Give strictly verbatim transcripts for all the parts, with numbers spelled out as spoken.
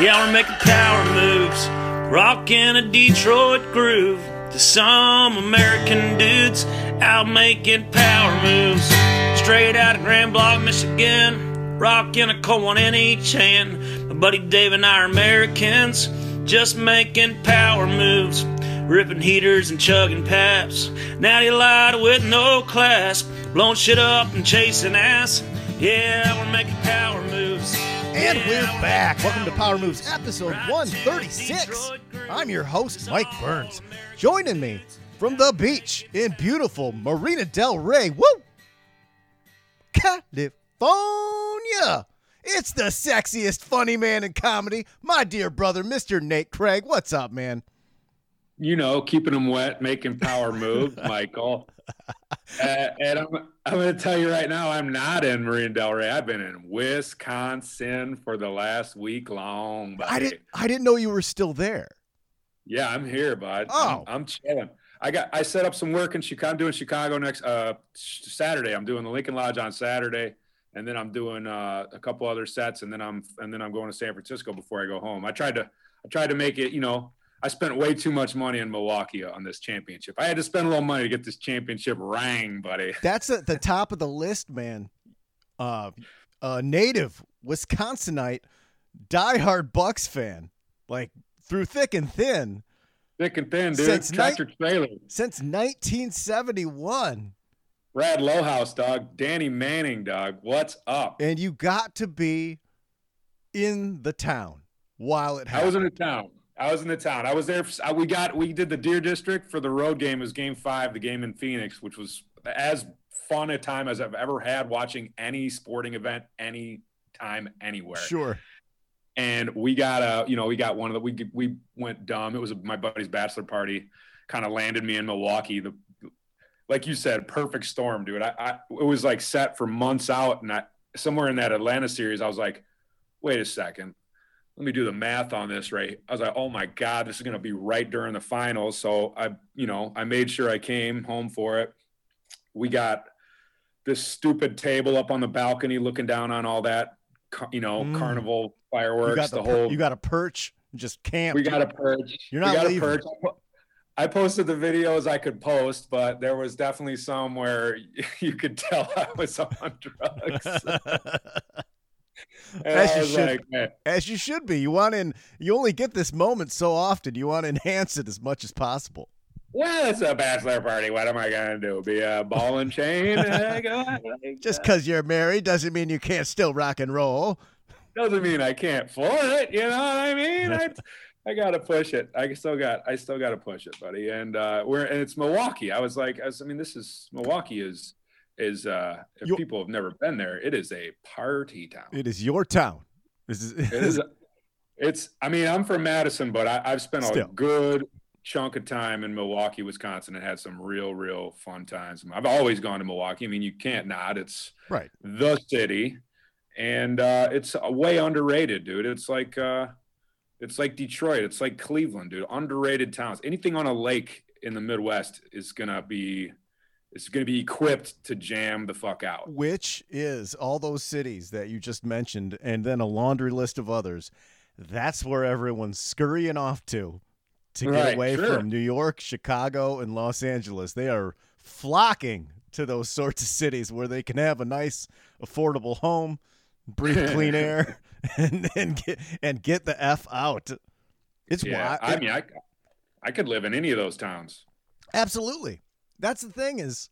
Yeah, we're making power moves, rocking a Detroit groove to some American dudes out making power moves. Straight out of Grand Block, Michigan, rocking a cold one in each hand. My buddy Dave and I are Americans, just making power moves, ripping heaters and chugging paps. Natty light with no class, blowing shit up and chasing ass. Yeah, we're making power moves. And we're back. Welcome to Power Moves, episode one thirty-six. I'm your host, Mike Burns. Joining me from the beach in beautiful Marina Del Rey, woo, California. It's the sexiest funny man in comedy, my dear brother, Mister Nate Craig. What's up, man? You know, keeping them wet, making power move, Michael. Uh, and I'm I'm going to tell you right now, I'm not in Marina Del Rey. I've been in Wisconsin for the last week long. Buddy. I didn't I didn't know you were still there. Yeah, I'm here, bud. Oh, I'm, I'm chilling. I got I set up some work in Chicago. I'm doing Chicago next uh, Saturday. I'm doing the Lincoln Lodge on Saturday, and then I'm doing uh, a couple other sets, and then I'm and then I'm going to San Francisco before I go home. I tried to I tried to make it, you know. I spent way too much money in Milwaukee on this championship. I had to spend a little money to get this championship rang, buddy. That's at the top of the list, man. Uh, a native Wisconsinite, diehard Bucks fan, like through thick and thin. Thick and thin, dude. Since Tractor ni- trailer. Since nineteen seventy-one. Brad Lohaus, dog. Danny Manning, dog. What's up? And you got to be in the town while it happened. I was in the town. I was in the town. I was there. For, we got, we did the Deer District for the road game. It was game five, the game in Phoenix, which was as fun a time as I've ever had watching any sporting event, any time, anywhere. Sure. And we got a, you know, we got one of the, we, we went dumb. It was my buddy's bachelor party, kind of landed me in Milwaukee. The, like you said, perfect storm, dude. I, I, it was like set for months out. And I, somewhere in that Atlanta series, I was like, wait a second. Let me do the math on this, right? I was like, oh my God, this is going to be right during the finals. So I, you know, I made sure I came home for it. We got this stupid table up on the balcony looking down on all that, you know, mm. carnival fireworks, the, the whole. Per- you got a perch, just camp. We got a perch. You're not leaving. Perch. I posted the videos I could post, but there was definitely some where you could tell I was on drugs. As you, should, like, as you should be. You want in, you only get this moment so often. You want to enhance it as much as possible. Well, it's a bachelor party. What am I going to do? Be a ball and chain? Just because you're married doesn't mean you can't still rock and roll. Doesn't mean I can't floor it. You know what I mean? I, I got to push it. I still got, I still got to push it, buddy. And uh, we're, and it's Milwaukee. I was like, I, was, I mean, this is Milwaukee is. Is uh, if your, people have never been there, it is a party town. It is your town. This is, it is. It's. I mean, I'm from Madison, but I, I've spent still. a good chunk of time in Milwaukee, Wisconsin, and had some real, real fun times. I've always gone to Milwaukee. I mean, you can't not. It's right. The city, and uh, it's way underrated, dude. It's like, uh, it's like Detroit. It's like Cleveland, dude. Underrated towns. Anything on a lake in the Midwest is gonna be. It's going to be equipped to jam the fuck out. Which is all those cities that you just mentioned and then a laundry list of others. That's where everyone's scurrying off to to get right, away sure. from New York, Chicago, and Los Angeles. They are flocking to those sorts of cities where they can have a nice, affordable home, breathe clean air, and, and, get, and get the F out. It's yeah, wild. I mean, I... I could live in any of those towns. Absolutely. That's the thing is,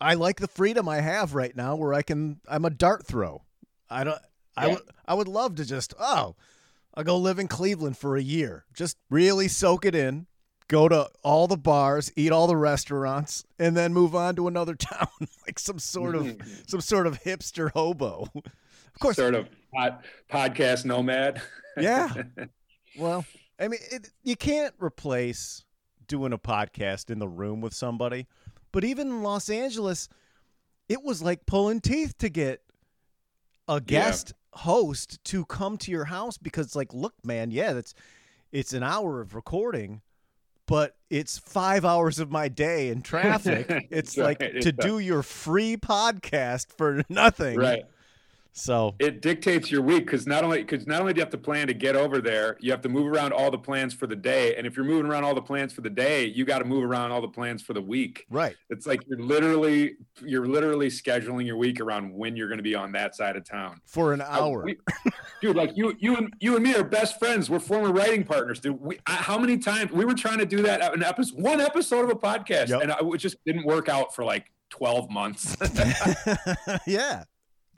I like the freedom I have right now where I can, I'm a dart throw. I don't, yeah. I would, I would love to just, oh, I'll go live in Cleveland for a year. Just really soak it in, go to all the bars, eat all the restaurants, and then move on to another town, like some sort of, some sort of hipster hobo. Of course. Sort of pod, podcast nomad. Yeah. Well, I mean, it, you can't replace doing a podcast in the room with somebody. But even in Los Angeles, it was like pulling teeth to get a guest yeah. host to come to your house because it's like, look, man, yeah, that's it's an hour of recording, but it's five hours of my day in traffic. It's like right. to it's do tough. Your free podcast for nothing. Right. So it dictates your week because not only because not only do you have to plan to get over there, you have to move around all the plans for the day. And if you're moving around all the plans for the day, you got to move around all the plans for the week. Right. It's like you're literally you're literally scheduling your week around when you're going to be on that side of town for an hour. Uh, we, dude, like you you and you and me are best friends. We're former writing partners. Dude, we, I, how many times we were trying to do that an episode one episode of a podcast, yep. and I, it just didn't work out for like twelve months. Yeah.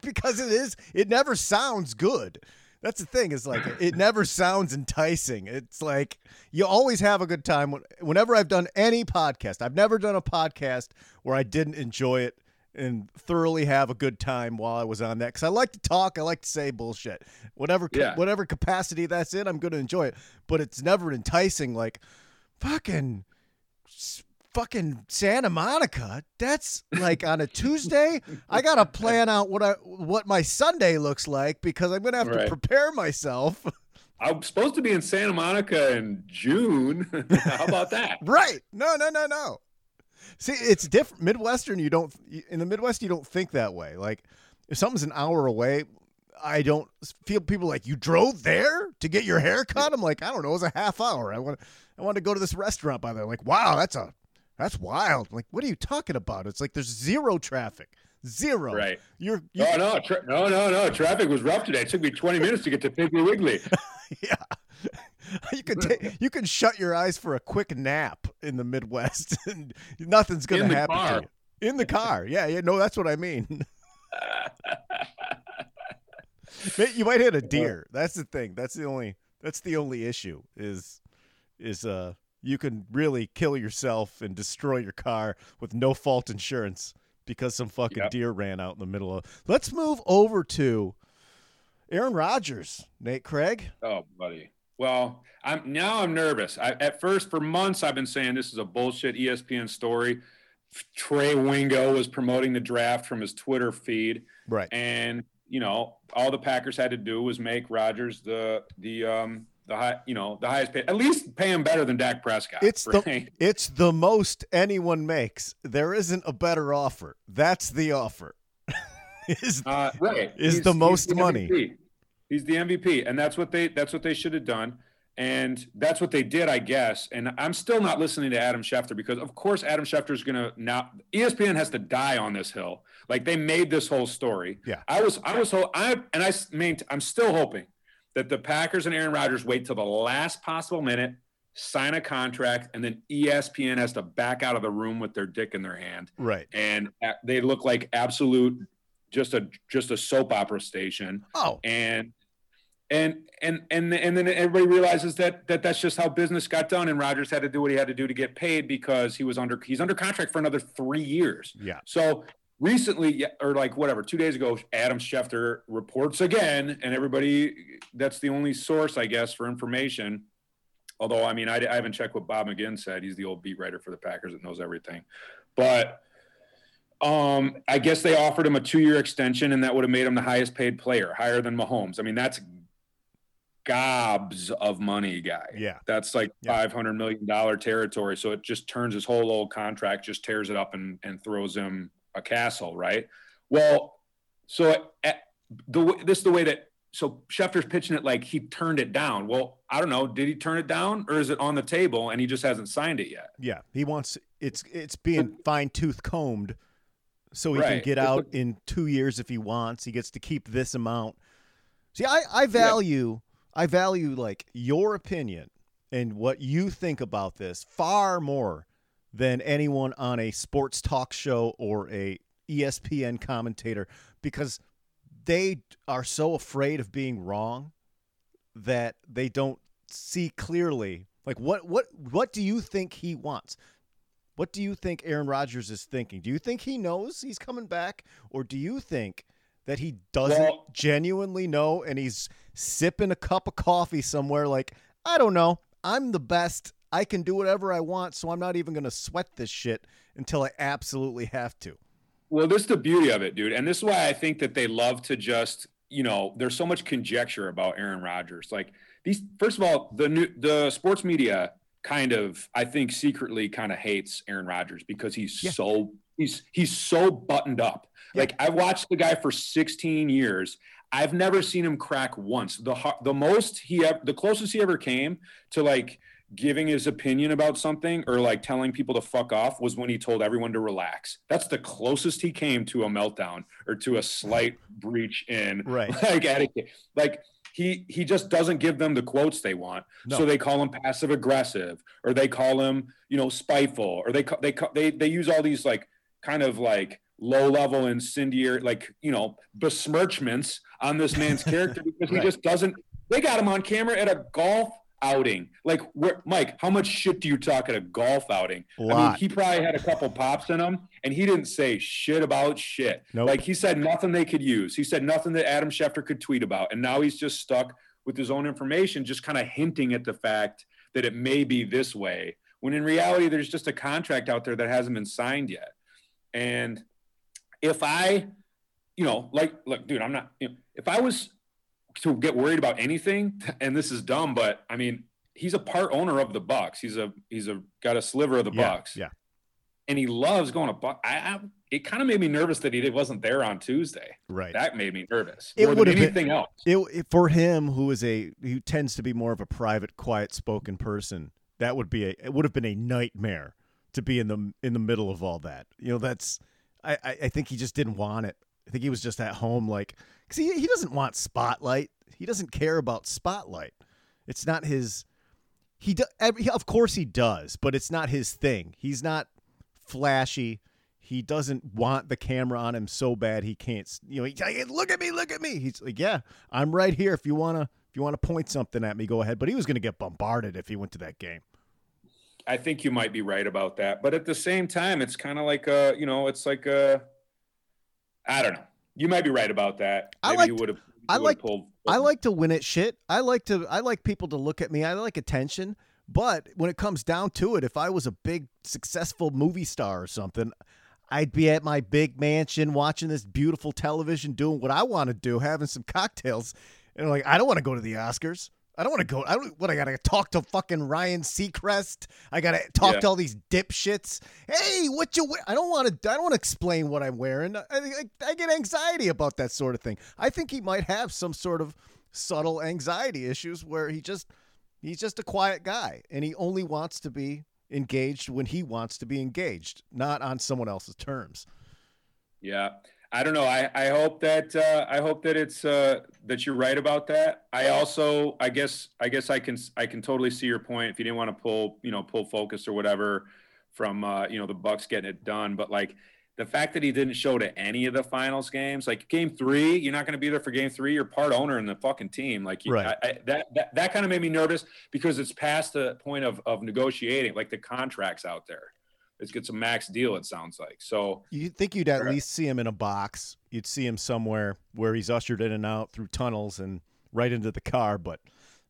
Because it is, it never sounds good. That's the thing. It's like, it never sounds enticing. It's like, you always have a good time. Whenever I've done any podcast, I've never done a podcast where I didn't enjoy it and thoroughly have a good time while I was on that. Cause I like to talk. I like to say bullshit, whatever, yeah. whatever capacity that's in, I'm going to enjoy it, but it's never enticing. Like fucking Fucking Santa Monica. That's like on a Tuesday. I gotta plan out what I what my Sunday looks like because I'm gonna have right. to prepare myself. I'm supposed to be in Santa Monica in June. How about that? Right? No, no, no, no. See, it's different. Midwestern, you don't in the Midwest, you don't think that way. Like if something's an hour away, I don't feel people like you drove there to get your hair cut. I'm like, I don't know, it was a half hour. I want I wanted to go to this restaurant by there. I'm like, wow, that's a That's wild. Like, what are you talking about? It's like there's zero traffic. Zero. Right. You're, you're... Oh, no, tra- no, no, no. Traffic was rough today. It took me twenty minutes to get to Piggly Wiggly. Yeah. You can take, you can shut your eyes for a quick nap in the Midwest, and nothing's going to happen car. To you. In the car. Yeah, yeah. No, that's what I mean. You might hit a deer. That's the thing. That's the only, that's the only issue is, is, uh, you can really kill yourself and destroy your car with no fault insurance because some fucking yep. deer ran out in the middle of. Let's move over to Aaron Rodgers, Nate Craig. Oh, buddy. Well, I'm now I'm nervous. I, at first, for months, I've been saying this is a bullshit E S P N story. Trey Wingo was promoting the draft from his Twitter feed. Right. And, you know, all the Packers had to do was make Rodgers the the um. The high, you know, the highest pay, at least pay him better than Dak Prescott. It's right? the it's the most anyone makes. There isn't a better offer. That's the offer. is uh, right. Is he's, the most he's the money. M V P. He's the M V P, and that's what they that's what they should have done, and that's what they did, I guess. And I'm still not listening to Adam Schefter because, of course, Adam Schefter's gonna now. E S P N has to die on this hill. Like they made this whole story. Yeah, I was I was I and I mean I'm still hoping that the Packers and Aaron Rodgers wait till the last possible minute, sign a contract, and then E S P N has to back out of the room with their dick in their hand. Right. And they look like absolute, just a, just a soap opera station. Oh, and, and, and, and, and then everybody realizes that, that that's just how business got done. And Rodgers had to do what he had to do to get paid because he was under, he's under contract for another three years. Yeah. So recently, or like whatever, two days ago, Adam Schefter reports again, and everybody, that's the only source, I guess, for information. Although, I mean, I, I haven't checked what Bob McGinn said. He's the old beat writer for the Packers that knows everything. But um, I guess they offered him a two-year extension, and that would have made him the highest paid player, higher than Mahomes. I mean, that's gobs of money, guy. Yeah. That's like yeah. five hundred million dollars territory. So it just turns his whole old contract, just tears it up and, and throws him a castle, right? Well, so at the this is the way that so Schefter's pitching it like he turned it down. Well, I don't know, did he turn it down or is it on the table and he just hasn't signed it yet? Yeah, he wants it's it's being fine tooth combed, so he right. can get out in two years if he wants. He gets to keep this amount. See, I I value yeah. I value like your opinion and what you think about this far more than anyone on a sports talk show or a E S P N commentator, because they are so afraid of being wrong that they don't see clearly. Like, what, what, what do you think he wants? What do you think Aaron Rodgers is thinking? Do you think he knows he's coming back, or do you think that he doesn't well, genuinely know and he's sipping a cup of coffee somewhere like, I don't know, I'm the best, I can do whatever I want, so I'm not even going to sweat this shit until I absolutely have to? Well, this is the beauty of it, dude. And this is why I think that they love to just, you know, there's so much conjecture about Aaron Rodgers. Like, these, first of all, the new, the sports media kind of, I think, secretly kind of hates Aaron Rodgers because he's yeah. so he's he's so buttoned up. Yeah. Like, I watched the guy for sixteen years. I've never seen him crack once. The the most he ever, the closest he ever came to like giving his opinion about something or like telling people to fuck off was when he told everyone to relax. That's the closest he came to a meltdown or to a slight breach in right. like etiquette. Like, he, he just doesn't give them the quotes they want. No. So they call him passive aggressive, or they call him, you know, spiteful, or they, they, they, they use all these like kind of like low level incendiary, like, you know, besmirchments on this man's character because right. he just doesn't, they got him on camera at a golf outing. Like, where, Mike, how much shit do you talk at a golf outing? A lot. I mean, he probably had a couple pops in him, and he didn't say shit about shit. Nope. Like, he said nothing they could use. He said nothing that Adam Schefter could tweet about, and now he's just stuck with his own information, just kind of hinting at the fact that it may be this way, when in reality there's just a contract out there that hasn't been signed yet. And if I, you know, like, look, dude, I'm not, you know, if I was to get worried about anything, and this is dumb, but I mean, he's a part owner of the Bucks. He's a, he's a, got a sliver of the yeah, Bucks. Yeah. And he loves going to Bucks. I, I, it kind of made me nervous that he wasn't there on Tuesday. Right. That made me nervous. It more than anything been, else. It, it, for him, who is a, who tends to be more of a private, quiet spoken person, that would be a, it would have been a nightmare to be in the, in the middle of all that. You know, that's, I, I, I think he just didn't want it. I think he was just at home, like, because he, he doesn't want spotlight. He doesn't care about spotlight. It's not his. He do, of course he does, but it's not his thing. He's not flashy. He doesn't want the camera on him so bad he can't. You know, he's like, look at me, look at me. He's like, yeah, I'm right here. If you wanna, if you wanna point something at me, go ahead. But he was gonna get bombarded if he went to that game. I think you might be right about that, but at the same time, it's kind of like a, you know, it's like a. I don't know. You might be right about that. Maybe I like. Would have. I like. Pulled, pulled. I like to win at shit. I like to. I like people to look at me. I like attention. But when it comes down to it, if I was a big successful movie star or something, I'd be at my big mansion watching this beautiful television, doing what I want to do, having some cocktails, and like, I don't want to go to the Oscars. I don't want to go. I don't, what I gotta talk to fucking Ryan Seacrest. I gotta talk yeah. to all these dipshits. Hey, what you? I don't want to. I don't want to explain what I'm wearing. I, I, I get anxiety about that sort of thing. I think he might have some sort of subtle anxiety issues where he just he's just a quiet guy, and he only wants to be engaged when he wants to be engaged, not on someone else's terms. Yeah. I don't know. I, I hope that uh, I hope that it's uh, that you're right about that. I also I guess I guess I can I can totally see your point if you didn't want to pull, you know, pull focus or whatever from, uh, you know, the Bucks getting it done. But like the fact that he didn't show to any of the finals games, like game three, you're not going to be there for game three. You're part owner in the fucking team. Like you, right. I, I, that that, that kind of made me nervous because it's past the point of, of negotiating, like the contract's out there. It's gets a max deal, it sounds like. So you think you'd at least see him in a box. You'd see him somewhere where he's ushered in and out through tunnels and right into the car. But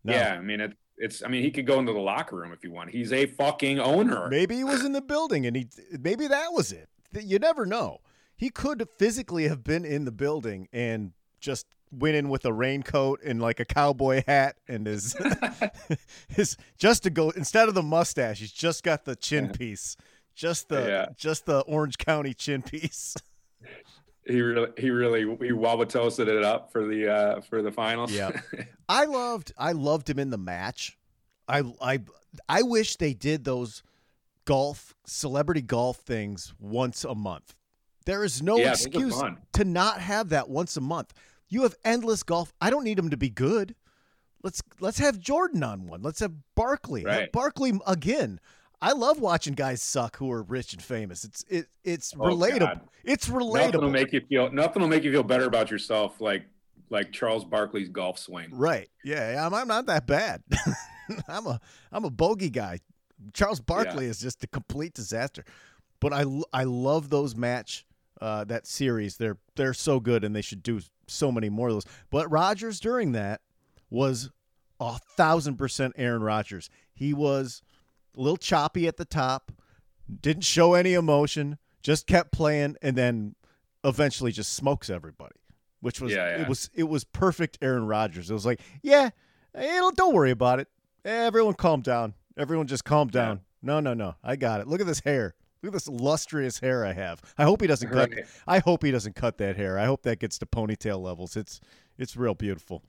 no. Yeah, I mean, it, it's. I mean, he could go into the locker room if he wanted. He's a fucking owner. Maybe he was in the building, and he. Maybe that was it. You never know. He could physically have been in the building and just went in with a raincoat and like a cowboy hat and his his just to go instead of the mustache. He's just got the chin yeah. piece. Just the yeah. just the Orange County chin piece. He really he really he wobble-toasted it up for the uh, for the finals. Yeah, I loved I loved him in the match. I I I wish they did those golf celebrity golf things once a month. There is no yeah, excuse to not have that once a month. You have endless golf. I don't need him to be good. Let's let's have Jordan on one. Let's have Barkley. Right. Have Barkley again. I love watching guys suck who are rich and famous. It's it it's oh, relatable. God. It's relatable. Nothing will make you feel nothing will make you feel better about yourself like like Charles Barkley's golf swing. Right. Yeah. I'm I'm not that bad. I'm a I'm a bogey guy. Charles Barkley yeah. is just a complete disaster. But I, I love those match uh, that series. They're they're so good, and they should do so many more of those. But Rodgers during that was a thousand percent Aaron Rodgers. He was a little choppy at the top, didn't show any emotion, just kept playing, and then eventually just smokes everybody. Which was yeah, yeah. it was it was perfect Aaron Rodgers. It was like, yeah, don't worry about it. Everyone calm down. Everyone just calm down. Yeah. No, no, no. I got it. Look at this hair. Look at this lustrous hair I have. I hope he doesn't cut. Right. I hope he doesn't cut that hair. I hope that gets to ponytail levels. It's it's real beautiful.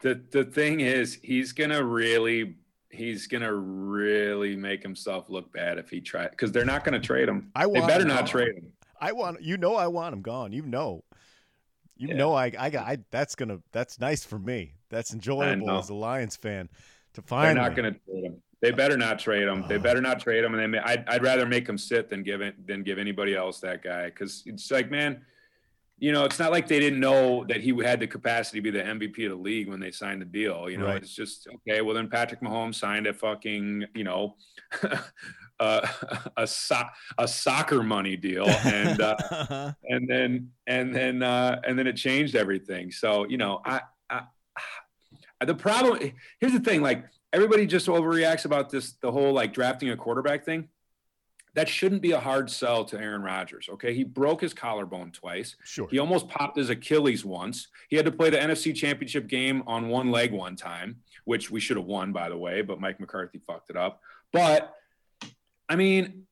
The the thing is, he's gonna really he's gonna really make himself look bad if he tries, because they're not gonna trade him. I want they better not gone. trade him. I want you know I want him gone. You know, you yeah. know I I got I, that's gonna that's nice for me. That's enjoyable as a Lions fan to find. They're not gonna trade him. They better not trade him. They better not trade him. And they may, I'd, I'd rather make him sit than give it, than give anybody else that guy. Because it's like, man, you know, it's not like they didn't know that he had the capacity to be the M V P of the league when they signed the deal. You know, right. It's just, okay, well, then Patrick Mahomes signed a fucking, you know, uh, a, so- a soccer money deal. And uh, and then and then uh, and then it changed everything. So, you know, I, I the problem – here's the thing, like, everybody just overreacts about this, the whole like drafting a quarterback thing. That shouldn't be a hard sell to Aaron Rodgers, okay? He broke his collarbone twice. Sure. He almost popped his Achilles once. He had to play the N F C Championship game on one leg one time, which we should have won, by the way, but Mike McCarthy fucked it up. But, I mean,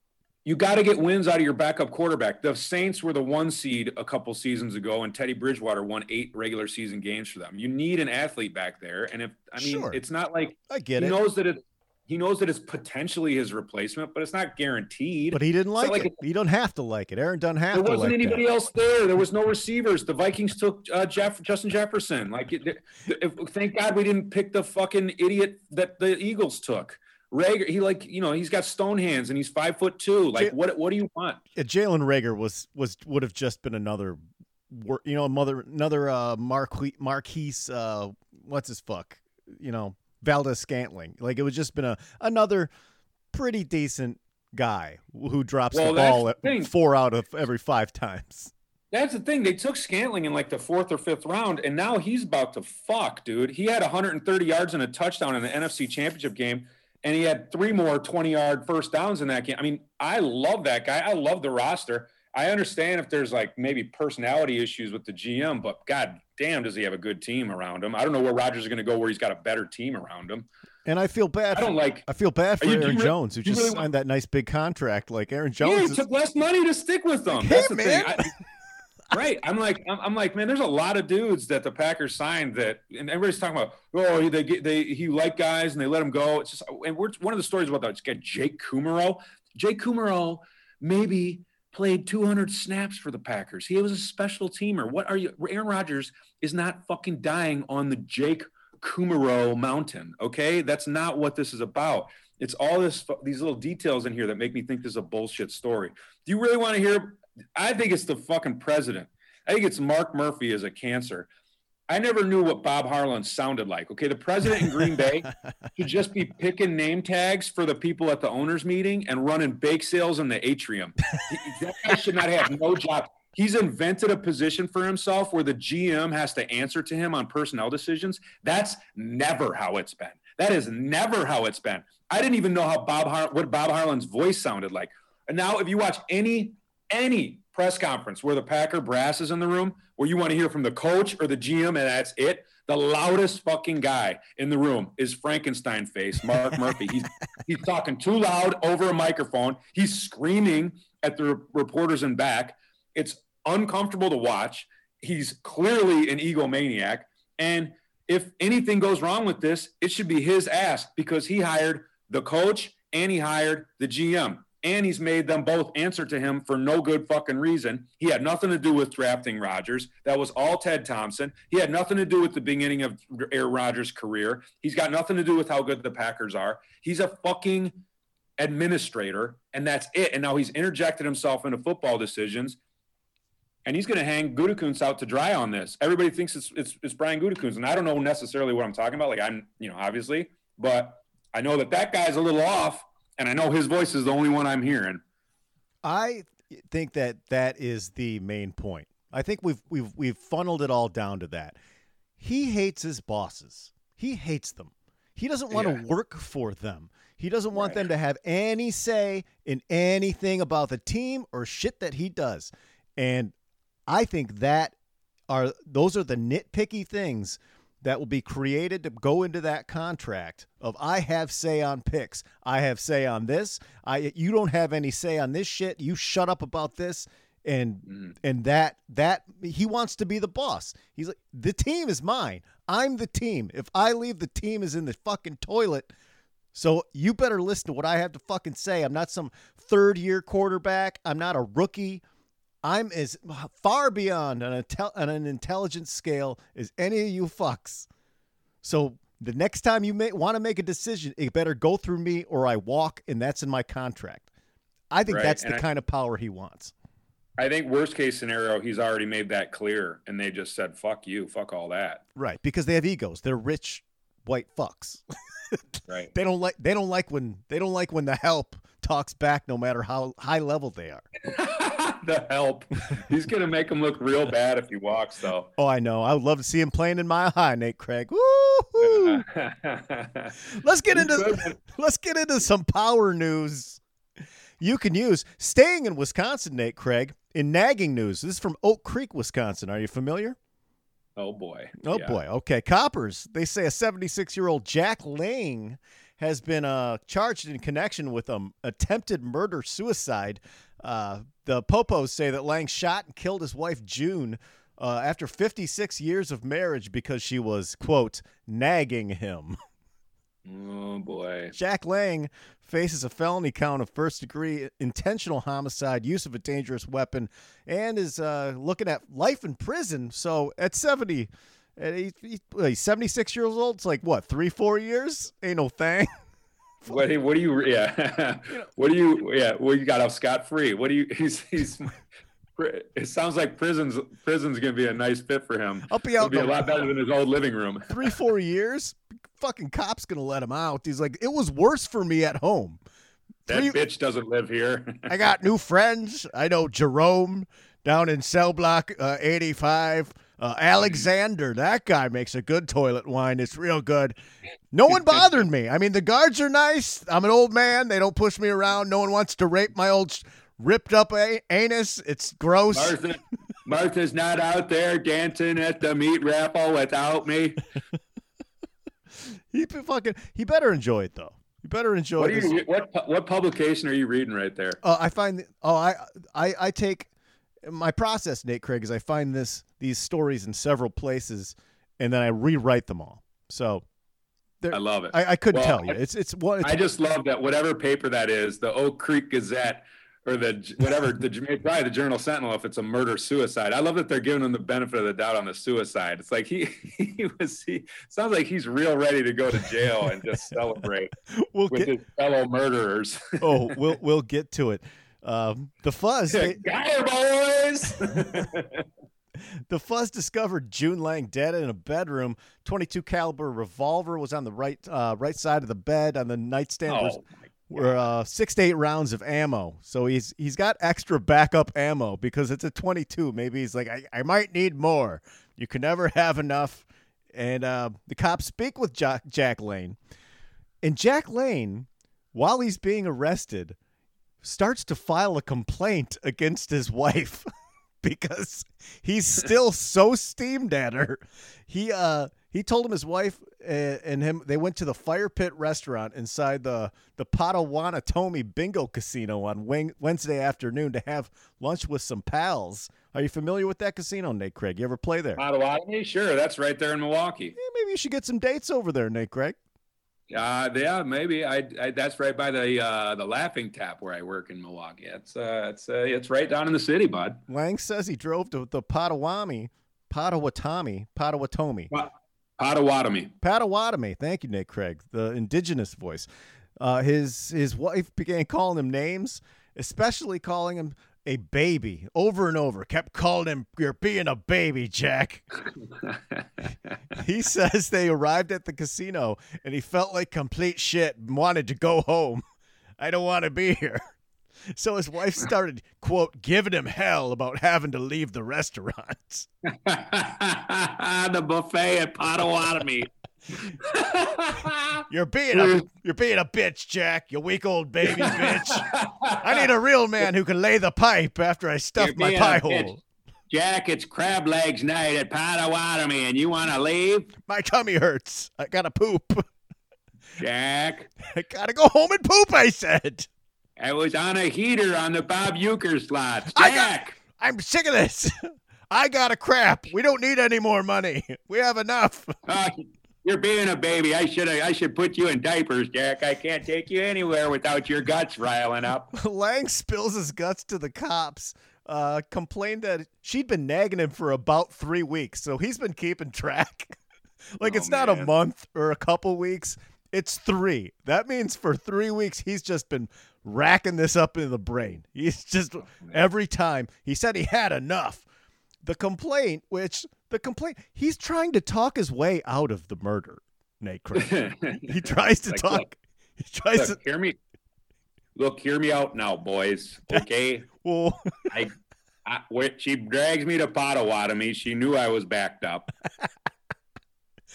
you got to get wins out of your backup quarterback. The Saints were the one seed a couple seasons ago, and Teddy Bridgewater won eight regular season games for them. You need an athlete back there, and if I mean, sure. it's not like I get he it. knows that it. He knows that it's potentially his replacement, but it's not guaranteed. But he didn't like, like it. You don't have to like it. Aaron doesn't have to like it. There wasn't anybody else there. There was no receivers. The Vikings took uh, Jeff, Justin Jefferson. Like, it, if, thank God we didn't pick the fucking idiot that the Eagles took. Reagor, he like you know he's got stone hands and he's five foot two. Like J- what what do you want? Yeah, Jalen Reagor was was would have just been another, you know, another another uh, Marque- Marquise uh, what's his fuck you know Valdez Scantling. Like it would just been a another pretty decent guy who drops well, the ball at the four out of every five times. That's the thing. They took Scantling in like the fourth or fifth round, and now he's about to fuck, dude. He had one hundred thirty yards and a touchdown in the N F C Championship game. And he had three more twenty-yard first downs in that game. I mean, I love that guy. I love the roster. I understand if there's, like, maybe personality issues with the G M, but God damn does he have a good team around him. I don't know where Rodgers is going to go where he's got a better team around him. And I feel bad. I don't like – I feel bad for you, Aaron really, Jones, who just really signed want, that nice big contract. Like, Aaron Jones yeah, he is, took less money to stick with them. Like, That's hey, the man. thing. I, Right. I'm like, I'm like, man, there's a lot of dudes that the Packers signed that, and everybody's talking about, oh, they get, they, he liked guys and they let him go. It's just, and we're, one of the stories about that, it's got Jake Kumerow. Jake Kumerow maybe played two hundred snaps for the Packers. He was a special teamer. What are you, Aaron Rodgers is not fucking dying on the Jake Kumerow mountain. Okay. That's not what this is about. It's all this, these little details in here that make me think this is a bullshit story. Do you really want to hear? I think it's the fucking president. I think it's Mark Murphy as a cancer. I never knew what Bob Harlan sounded like. Okay, the president in Green Bay should just be picking name tags for the people at the owners' meeting and running bake sales in the atrium. That guy should not have no job. He's invented a position for himself where the G M has to answer to him on personnel decisions. That's never how it's been. That is never how it's been. I didn't even know how Bob Har- what Bob Harlan's voice sounded like. And now, if you watch any any press conference where the Packer brass is in the room, where you want to hear from the coach or the G M and that's it, the loudest fucking guy in the room is Frankenstein face, Mark Murphy. He's he's talking too loud over a microphone. He's screaming at the re- reporters in back. It's uncomfortable to watch. He's clearly an egomaniac. And if anything goes wrong with this, it should be his ass because he hired the coach and he hired the G M. and he's made them both answer to him for no good fucking reason. He had nothing to do with drafting Rodgers. That was all Ted Thompson. He had nothing to do with the beginning of Aaron Rodgers' career. He's got nothing to do with how good the Packers are. He's a fucking administrator, and that's it. And now he's interjected himself into football decisions, and he's going to hang Gutekunst out to dry on this. Everybody thinks it's, it's it's Brian Gutekunst, and I don't know necessarily what I'm talking about. Like, I'm, you know, obviously, but I know that that guy's a little off, and I know his voice is the only one I'm hearing. I think that that is the main point. I think we've we've we've funneled it all down to that. He hates his bosses. He hates them. He doesn't want yeah. to work for them. He doesn't want right. them to have any say in anything about the team or shit that he does. And I think that are those are the nitpicky things that will be created to go into that contract of I have say on picks. I have say on this. I you don't have any say on this shit. You shut up about this. And mm. and that that he wants to be the boss. He's like, the team is mine. I'm the team. If I leave, the team is in the fucking toilet. So you better listen to what I have to fucking say. I'm not some third year quarterback. I'm not a rookie. I'm as far beyond an, intel- an intelligence scale as any of you fucks. So the next time you may want to make a decision, it better go through me or I walk, and that's in my contract. I think right. that's and the I, kind of power he wants. I think worst case scenario, he's already made that clear, and they just said, fuck you, fuck all that. Right, because they have egos. They're rich white fucks. Right. They don't like they don't like when they don't like when the help talks back no matter how high level they are. The help. He's going to make him look real bad if he walks, though. Oh, I know. I would love to see him playing in Mile High, Nate Craig. Woo-hoo! let's get He's into good. Let's get into some power news you can use. Staying in Wisconsin, Nate Craig, in nagging news. This is from Oak Creek, Wisconsin. Are you familiar? Oh, boy. Oh, yeah. boy. Okay. Coppers, they say a seventy-six-year-old Jack Lang has been uh, charged in connection with um, attempted murder-suicide. Uh, the Popos say that Lang shot and killed his wife, June, uh, after fifty-six years of marriage because she was, quote, nagging him. Oh, boy. Jack Lang faces a felony count of first-degree intentional homicide, use of a dangerous weapon, and is uh, looking at life in prison. So at seventy, at he, he, he's seventy-six years old. It's like, what, three, four years? Ain't no thing. What, what do you, yeah, what do you, yeah, well, you got off scot-free. What do you, he's, he's, it sounds like prison's, prison's going to be a nice fit for him. I'll be out. It'll be a lot better than his old living room. Three, four years, fucking cop's going to let him out. He's like, it was worse for me at home. Three, that bitch doesn't live here. I got new friends. I know Jerome down in cell block uh, eighty-five. Uh, Alexander, that guy makes a good toilet wine. It's real good. No one bothered me. I mean, the guards are nice. I'm an old man. They don't push me around. No one wants to rape my old ripped up a- anus. It's gross. Martha, Martha's not out there dancing at the meat raffle without me. he fucking. He better enjoy it, though. You better enjoy it. What, what, what publication are you reading right there? Uh, I find – oh, I, I, I take – my process, Nate Craig, is I find this these stories in several places, and then I rewrite them all. So, I love it. I, I couldn't well, tell you. It's it's what I just love that whatever paper that is, the Oak Creek Gazette or the whatever the probably the Journal Sentinel if it's a murder suicide. I love that they're giving him the benefit of the doubt on the suicide. It's like he he was he sounds like he's real ready to go to jail and just celebrate we'll with get, his fellow murderers. oh, we'll we'll get to it. Um, the Fuzz, they, boys. The Fuzz discovered June Lang dead in a bedroom. twenty-two caliber revolver was on the right, uh, right side of the bed on the nightstand. Oh, were uh, six to eight rounds of ammo. So he's, he's got extra backup ammo because it's a twenty-two. Maybe he's like, I, I might need more. You can never have enough. And, uh, the cops speak with Jack, Jack Lang and Jack Lang, while he's being arrested, starts to file a complaint against his wife because he's still so steamed at her. He uh he told him his wife and, and him they went to the Fire Pit restaurant inside the the Potawatomi Bingo Casino on wing, Wednesday afternoon to have lunch with some pals. Are you familiar with that casino, Nate Craig? You ever play there? Potawatomi, sure. That's right there in Milwaukee. Yeah, maybe you should get some dates over there, Nate Craig. Uh, yeah, maybe. I, I that's right by the uh, the Laughing Tap where I work in Milwaukee. It's uh, it's uh, it's right down in the city, bud. Lang says he drove to the Potawatomi, Potawatomi, Potawatomi, Potawatomi, Potawatomi. Thank you, Nate Craig, the indigenous voice. Uh, his his wife began calling him names, especially calling him a baby over and over. Kept calling him, "You're being a baby, Jack." He says they arrived at the casino and he felt like complete shit and wanted to go home. "I don't want to be here." So his wife started, quote, giving him hell about having to leave the restaurant. The buffet at Potawatomi. You're being a, you're being a bitch, Jack. You weak old baby bitch. I need a real man who can lay the pipe after I stuff you're my pie hole. Jack, it's crab legs night at Potawatomi, and you want to leave? My tummy hurts. I gotta poop. Jack, I gotta go home and poop. I said I was on a heater on the Bob Uecker slot. Jack, got, I'm sick of this. I gotta crap. We don't need any more money. We have enough. Uh, You're being a baby. I should I should put you in diapers, Jack. I can't take you anywhere without your guts riling up. Lang spills his guts to the cops, uh, complained that she'd been nagging him for about three weeks, so he's been keeping track. Like, oh, it's man. Not a month or a couple weeks. It's three. That means for three weeks, he's just been racking this up in the brain. He's just, oh, every time, he said he had enough. The complaint, which... The complaint, he's trying to talk his way out of the murder, Nate Craig. He tries to like, talk. Look, he tries look, to hear me. Look, hear me out now, boys. Okay. Well, I, I, she drags me to Potawatomi. She knew I was backed up.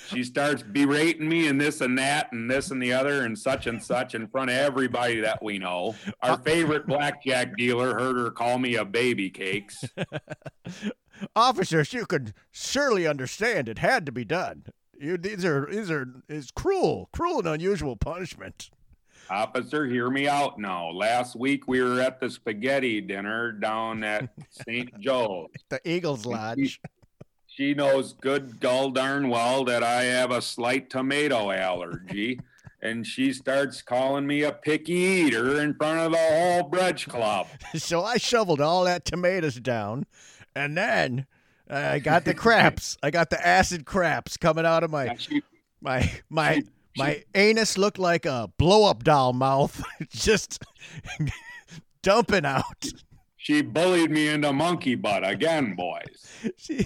She starts berating me and this and that and this and the other and such and such in front of everybody that we know. Our favorite blackjack dealer heard her call me a baby cakes. Officers, you could surely understand it had to be done. You, these are these are is cruel, cruel and unusual punishment. Officer, hear me out now. Last week we were at the spaghetti dinner down at Saint Joe's. The Eagles Lodge. She knows good gull darn well that I have a slight tomato allergy, and she starts calling me a picky eater in front of the whole brunch club. So I shoveled all that tomatoes down, and then uh, I got the craps. I got the acid craps coming out of my my my my anus. Looked like a blow-up doll mouth, just dumping out. She bullied me into monkey butt again, boys. She,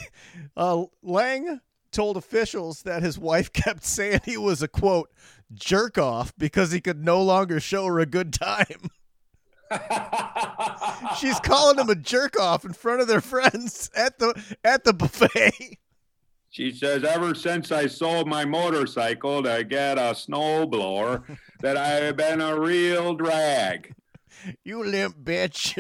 uh, Lang told officials that his wife kept saying he was a, quote, jerk off because he could no longer show her a good time. She's calling him a jerk off in front of their friends at the at the buffet. She says, ever since I sold my motorcycle to get a snowblower, that I've been a real drag. You limp bitch,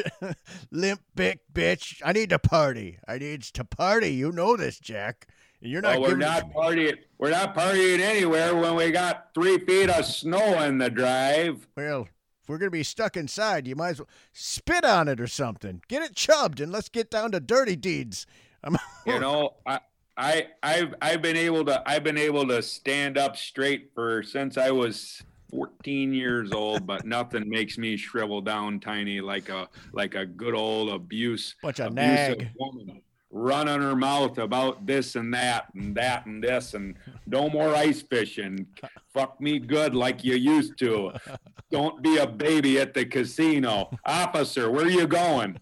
limp big bitch. I need to party. I need to party. You know this, Jack. You're not. Well, we're not partying. We're not partying anywhere when we got three feet of snow in the drive. Well, if we're gonna be stuck inside, you might as well spit on it or something. Get it chubbed, and let's get down to dirty deeds. I'm- you know, I, I, I've, I've been able to, I've been able to stand up straight for since I was fourteen years old, but nothing makes me shrivel down tiny like a like a good old abuse bunch of nag woman running her mouth about this and that and that and this and no more ice fishing. Fuck me good like you used to. Don't be a baby at the casino. Officer, where are you going?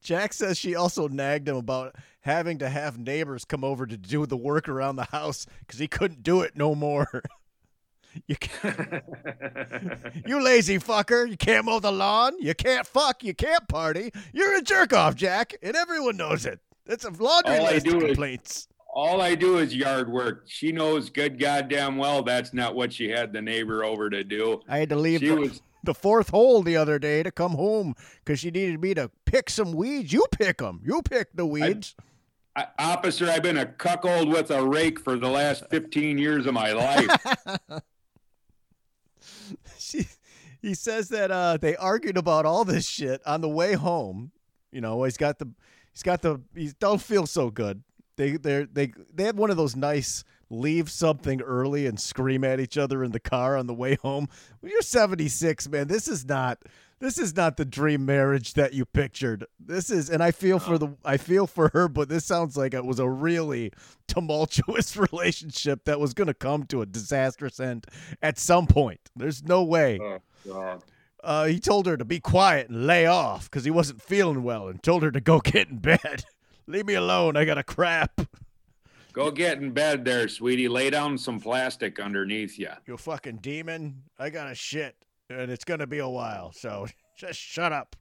Jack says she also nagged him about having to have neighbors come over to do the work around the house because he couldn't do it no more. You can't, you lazy fucker. You can't mow the lawn. You can't fuck. You can't party. You're a jerk off, Jack, and everyone knows it. It's a laundry all list of complaints. Is, all I do is yard work. She knows good goddamn well that's not what she had the neighbor over to do. I had to leave the, was, the fourth hole the other day to come home because she needed me to pick some weeds. You pick them. You pick the weeds. I, I, officer, I've been a cuckold with a rake for the last fifteen years of my life. She, he says that uh, they argued about all this shit on the way home. You know, he's got the, he's got the, he don't feel so good. They, they, they, they had one of those nice leave something early and scream at each other in the car on the way home. When you're seventy-six, man, this is not this is not the dream marriage that you pictured. This is, and I feel for the I feel for her, but this sounds like it was a really tumultuous relationship that was going to come to a disastrous end at some point. There's no way. Oh, God. Uh, he told her to be quiet and lay off because he wasn't feeling well, and told her to go get in bed. Leave me alone. I got a crap. Go get in bed there, sweetie. Lay down some plastic underneath you. You fucking demon. I got a shit, and it's going to be a while, so just shut up.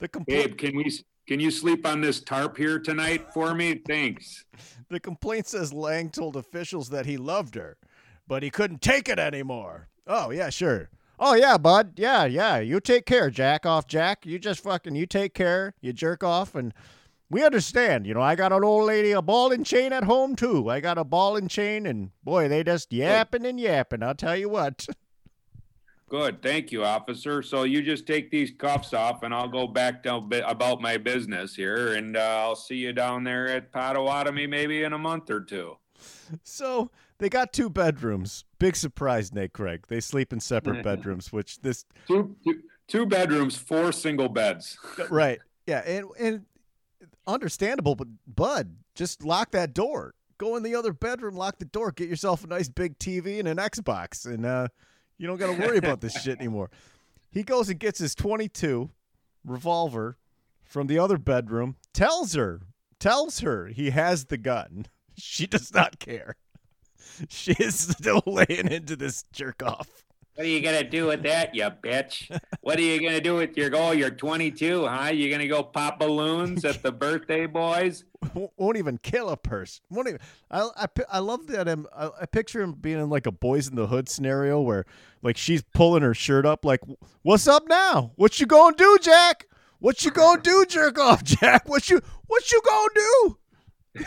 The complaint- Babe, can we can you sleep on this tarp here tonight for me? Thanks. The complaint says Lang told officials that he loved her, but he couldn't take it anymore. Oh, yeah, sure. Oh, yeah, bud. Yeah, yeah. You take care, Jack. Off, Jack. You just fucking, you take care. You jerk off, and... We understand, you know, I got an old lady, a ball and chain at home, too. I got a ball and chain, and, boy, they just yapping and yapping. I'll tell you what. Good. Thank you, officer. So you just take these cuffs off, and I'll go back to about my business here, and uh, I'll see you down there at Potawatomi maybe in a month or two. So they got two bedrooms. Big surprise, Nate Craig. They sleep in separate bedrooms, which this... Two, two, two bedrooms, four single beds. Right. Yeah, and and... Understandable, but bud, just lock that door. Go in the other bedroom, lock the door, get yourself a nice big T V and an Xbox, and uh, you don't got to worry about this shit anymore. He goes and gets his twenty-two revolver from the other bedroom, tells her, tells her he has the gun. She does not care. She is still laying into this jerk off. What are you going to do with that, you bitch? What are you going to do with your goal? You're twenty-two, huh? You're going to go pop balloons at the birthday boys? Won't even kill a person. Won't even. I, I, I love that. I'm, I, I picture him being in like a Boys in the Hood scenario where like she's pulling her shirt up like, what's up now? What you going to do, Jack? What you going to do, jerk off, Jack? What you what you going to do?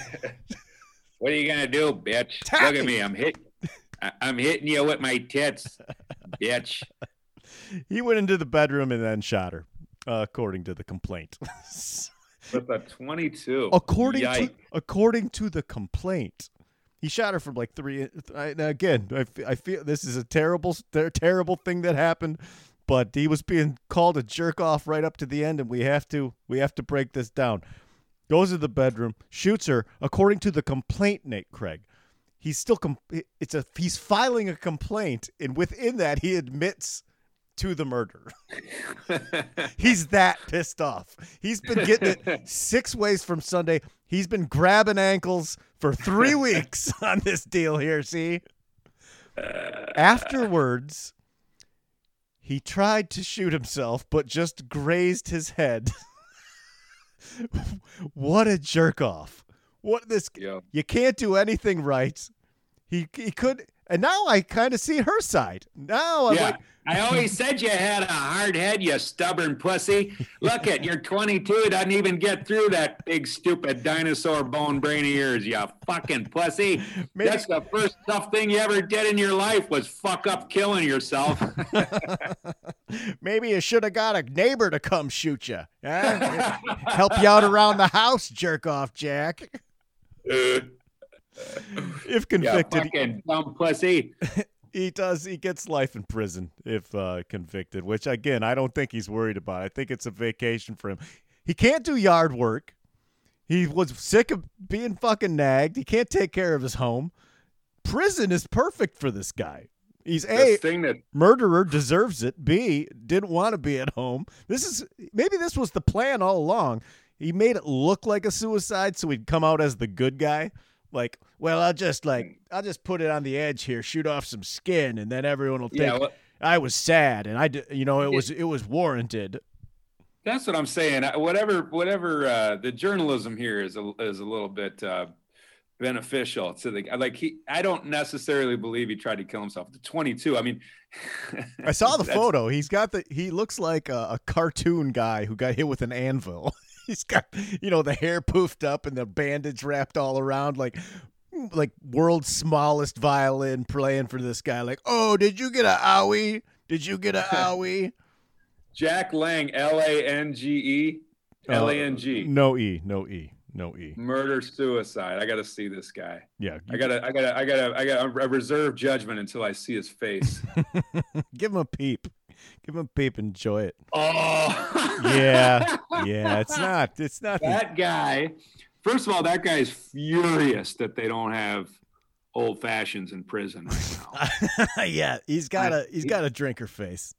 What are you going to do, bitch? Tap Look at me. I'm hitting. I'm hitting you with my tits, bitch. He went into the bedroom and then shot her, uh, according to the complaint. With a twenty-two. According Yikes. to according to the complaint, he shot her from like three. I, now again, I, I feel this is a terrible, terrible thing that happened, but he was being called a jerk off right up to the end, and we have to we have to break this down. Goes to the bedroom, shoots her. According to the complaint, Nate Craig. He's still com- it's a he's filing a complaint, and within that he admits to the murder. He's that pissed off. He's been getting it six ways from Sunday. He's been grabbing ankles for three weeks on this deal here, see? Afterwards, he tried to shoot himself but just grazed his head. What a jerk off. What this? Yeah. You can't do anything right. He he could, and now I kind of see her side. Now I'm yeah. like, I always said you had a hard head, you stubborn pussy. Look at you're twenty-two, doesn't even get through that big stupid dinosaur bone brain of yours, you fucking pussy. Maybe. That's the first tough thing you ever did in your life was fuck up killing yourself. Maybe you should have got a neighbor to come shoot you. Eh? Help you out around the house, jerk off, Jack. If convicted, fucking dumb pussy. He does. He gets life in prison if uh, convicted, which again I don't think he's worried about. I think it's a vacation for him. He can't do yard work. He was sick of being fucking nagged. He can't take care of his home. Prison is perfect for this guy. He's a thing that- murderer deserves it. B didn't want to be at home. This is maybe this was the plan all along. He made it look like a suicide so he'd come out as the good guy. Like, well, I'll just like I'll just put it on the edge here, shoot off some skin, and then everyone will think yeah, well, I was sad and I, you know, it was it was warranted. That's what I'm saying. Whatever, whatever. Uh, the journalism here is a, is a little bit uh, beneficial to the like. He, I don't necessarily believe he tried to kill himself. The twenty-two. I mean, I saw the photo. He's got the. He looks like a, a cartoon guy who got hit with an anvil. He's got, you know, the hair poofed up and the bandage wrapped all around like like world's smallest violin playing for this guy. Like, oh, did you get a owie? Did you get a owie? Jack Lang, L A N G E, L A N G. Uh, no E, no E. no E. Murder suicide. I got to see this guy. Yeah. I got to, I got to, I got to, I got to reserve judgment until I see his face. Give him a peep. Give him a peep. Enjoy it. Oh, yeah. Yeah. It's not, it's not that guy. First of all, that guy is furious that they don't have old fashions in prison right now. Yeah. He's got I, a, he's he, got a drinker face.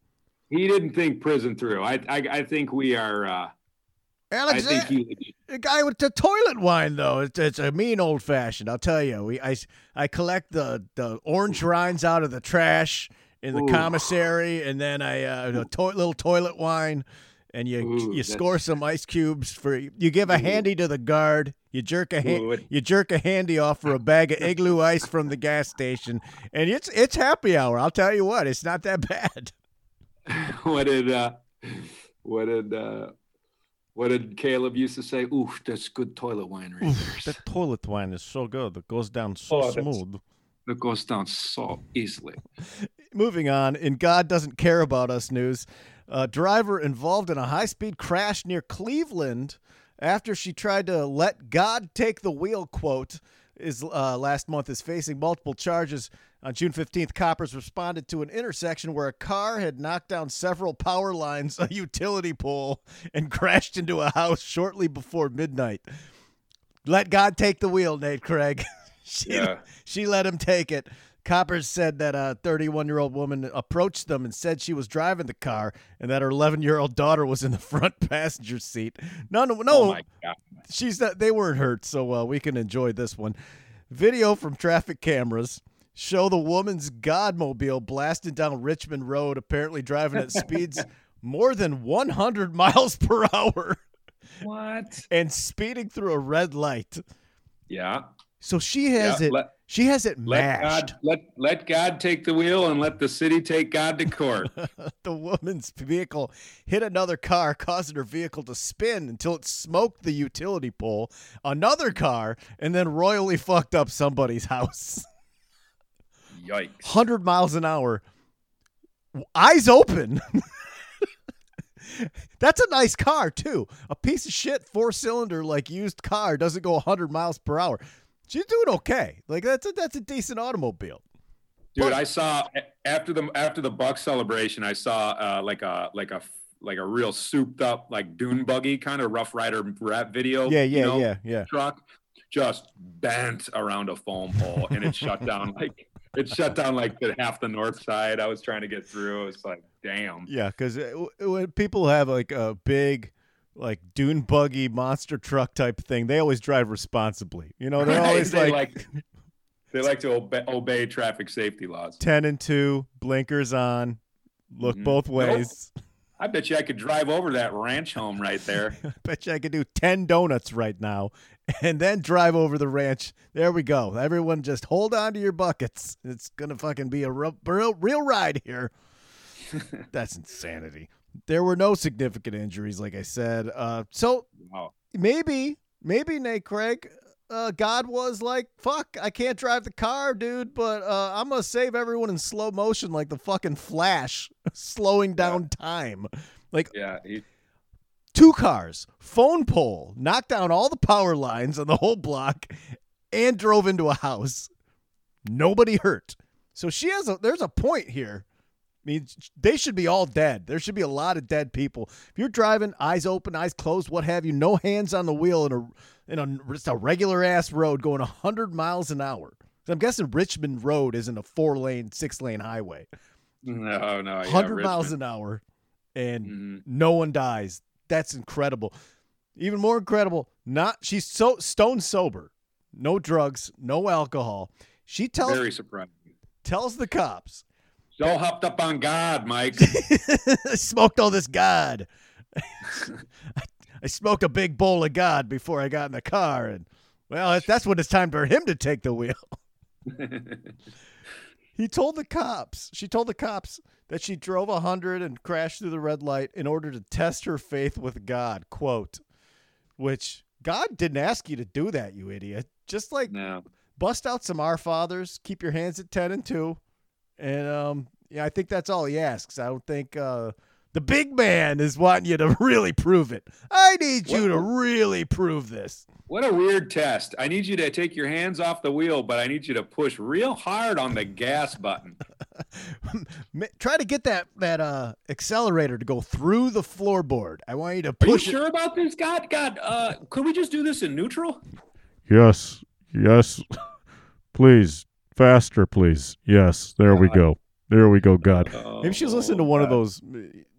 He didn't think prison through. I, I, I think we are, uh, Alex, I think he, the guy with the toilet wine, though, it's, it's a mean old-fashioned, I'll tell you. We, I, I collect the, the orange rinds out of the trash in the ooh. commissary, and then I uh, a to- little toilet wine, and you ooh, you score some ice cubes. for You give a ooh. handy to the guard. You jerk a ha- you jerk a handy off for a bag of Igloo Ice from the gas station, and it's it's happy hour. I'll tell you what, it's not that bad. What did uh, what did uh, what did Caleb used to say? Ooh, that's good toilet wine right Oof, there. That toilet wine is so good. It goes down so oh, smooth. It goes down so easily. Moving on, in God doesn't care about us news, a driver involved in a high-speed crash near Cleveland after she tried to let God take the wheel, quote, is uh, last month is facing multiple charges. On June fifteenth, coppers responded to an intersection where a car had knocked down several power lines, a utility pole, and crashed into a house shortly before midnight. Let God take the wheel, Nate Craig. she, yeah. she let him take it. Coppers said that a thirty-one-year-old woman approached them and said she was driving the car and that her eleven-year-old daughter was in the front passenger seat. No, no, no. Oh my God. She's not, they weren't hurt, so uh, we can enjoy this one. Video from traffic cameras show the woman's Godmobile blasting down Richmond Road, apparently driving at speeds more than one hundred miles per hour. What? And speeding through a red light. Yeah. So she has yeah, it. Let, she has it mashed. Let God, let, let God take the wheel and let the city take God to court. The woman's vehicle hit another car, causing her vehicle to spin until it smoked the utility pole, another car, and then royally fucked up somebody's house. Yikes. one hundred miles an hour. Eyes open. That's a nice car, too. A piece of shit four-cylinder, like, used car doesn't go one hundred miles per hour. She's doing okay. Like, that's a, that's a decent automobile. Dude, but I saw after the after the Bucks celebration, I saw uh, like a like a like a real souped up like dune buggy kind of Rough Rider rap video. Yeah, yeah, you know, yeah, yeah. Truck just bent around a foam pole, and it shut down like. It shut down like the, half the north side. I was trying to get through. It's like, damn. Yeah, because when people have like a big, like dune buggy monster truck type thing, they always drive responsibly. You know, they're always they like, like they like to obey, obey traffic safety laws. Ten and two, blinkers on, look mm-hmm. both ways. Nope. I bet you I could drive over that ranch home right there. I bet you I could do ten donuts right now and then drive over the ranch. There we go. Everyone just hold on to your buckets. It's going to fucking be a real, real, real ride here. That's insanity. There were no significant injuries, like I said. Uh, so wow. maybe, maybe, Nate Craig, uh, God was like, fuck, I can't drive the car, dude, but uh, I'm going to save everyone in slow motion like the fucking Flash. Slowing down yeah. time. Like yeah, he... two cars, phone pole, knocked down all the power lines on the whole block, and drove into a house. Nobody hurt. So she has a there's a point here. I mean, they should be all dead. There should be a lot of dead people. If you're driving, eyes open, eyes closed, what have you, no hands on the wheel in a in a just a regular ass road going one hundred miles an hour. So I'm guessing Richmond Road isn't a four lane, six lane highway. No, no, yeah, one hundred miles an hour, and mm-hmm. no one dies. That's incredible. Even more incredible, not she's so stone sober, no drugs, no alcohol. She tells very surprising. Tells the cops, so that, hopped up on God, Mike. Smoked all this God. I, I smoked a big bowl of God before I got in the car, and well, that's when it's time for him to take the wheel. He told the cops, she told the cops that she drove one hundred and crashed through the red light in order to test her faith with God, quote, which God didn't ask you to do that, you idiot. Just like no. bust out some Our Fathers, keep your hands at ten and two. And um, yeah, I think that's all he asks. I don't think uh, The big man is wanting you to really prove it. I need what, you to really prove this. What a weird test. I need you to take your hands off the wheel, but I need you to push real hard on the gas button. Try to get that that uh, accelerator to go through the floorboard. I want you to push. Are you sure it. about this, God? God, uh, could we just do this in neutral? Yes. Yes. Please. Faster, please. Yes. There we go. There we go, God. Oh, maybe she was listening to one God. of those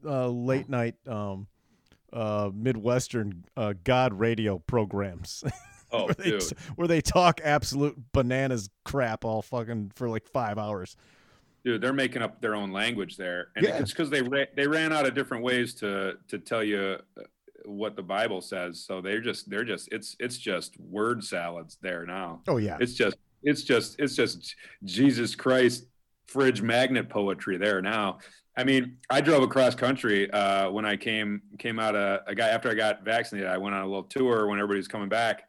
uh, late night um, uh, Midwestern uh, God radio programs oh, where, they, where they talk absolute bananas crap all fucking for like five hours. Dude, they're making up their own language there. And yeah. it's because they ra- they ran out of different ways to to tell you what the Bible says. So they're just they're just it's it's just word salads there now. Oh, yeah. It's just it's just it's just Jesus Christ fridge magnet poetry there now. I mean, I drove across country uh, when I came came out of a guy after I got vaccinated. I went on a little tour when everybody's coming back.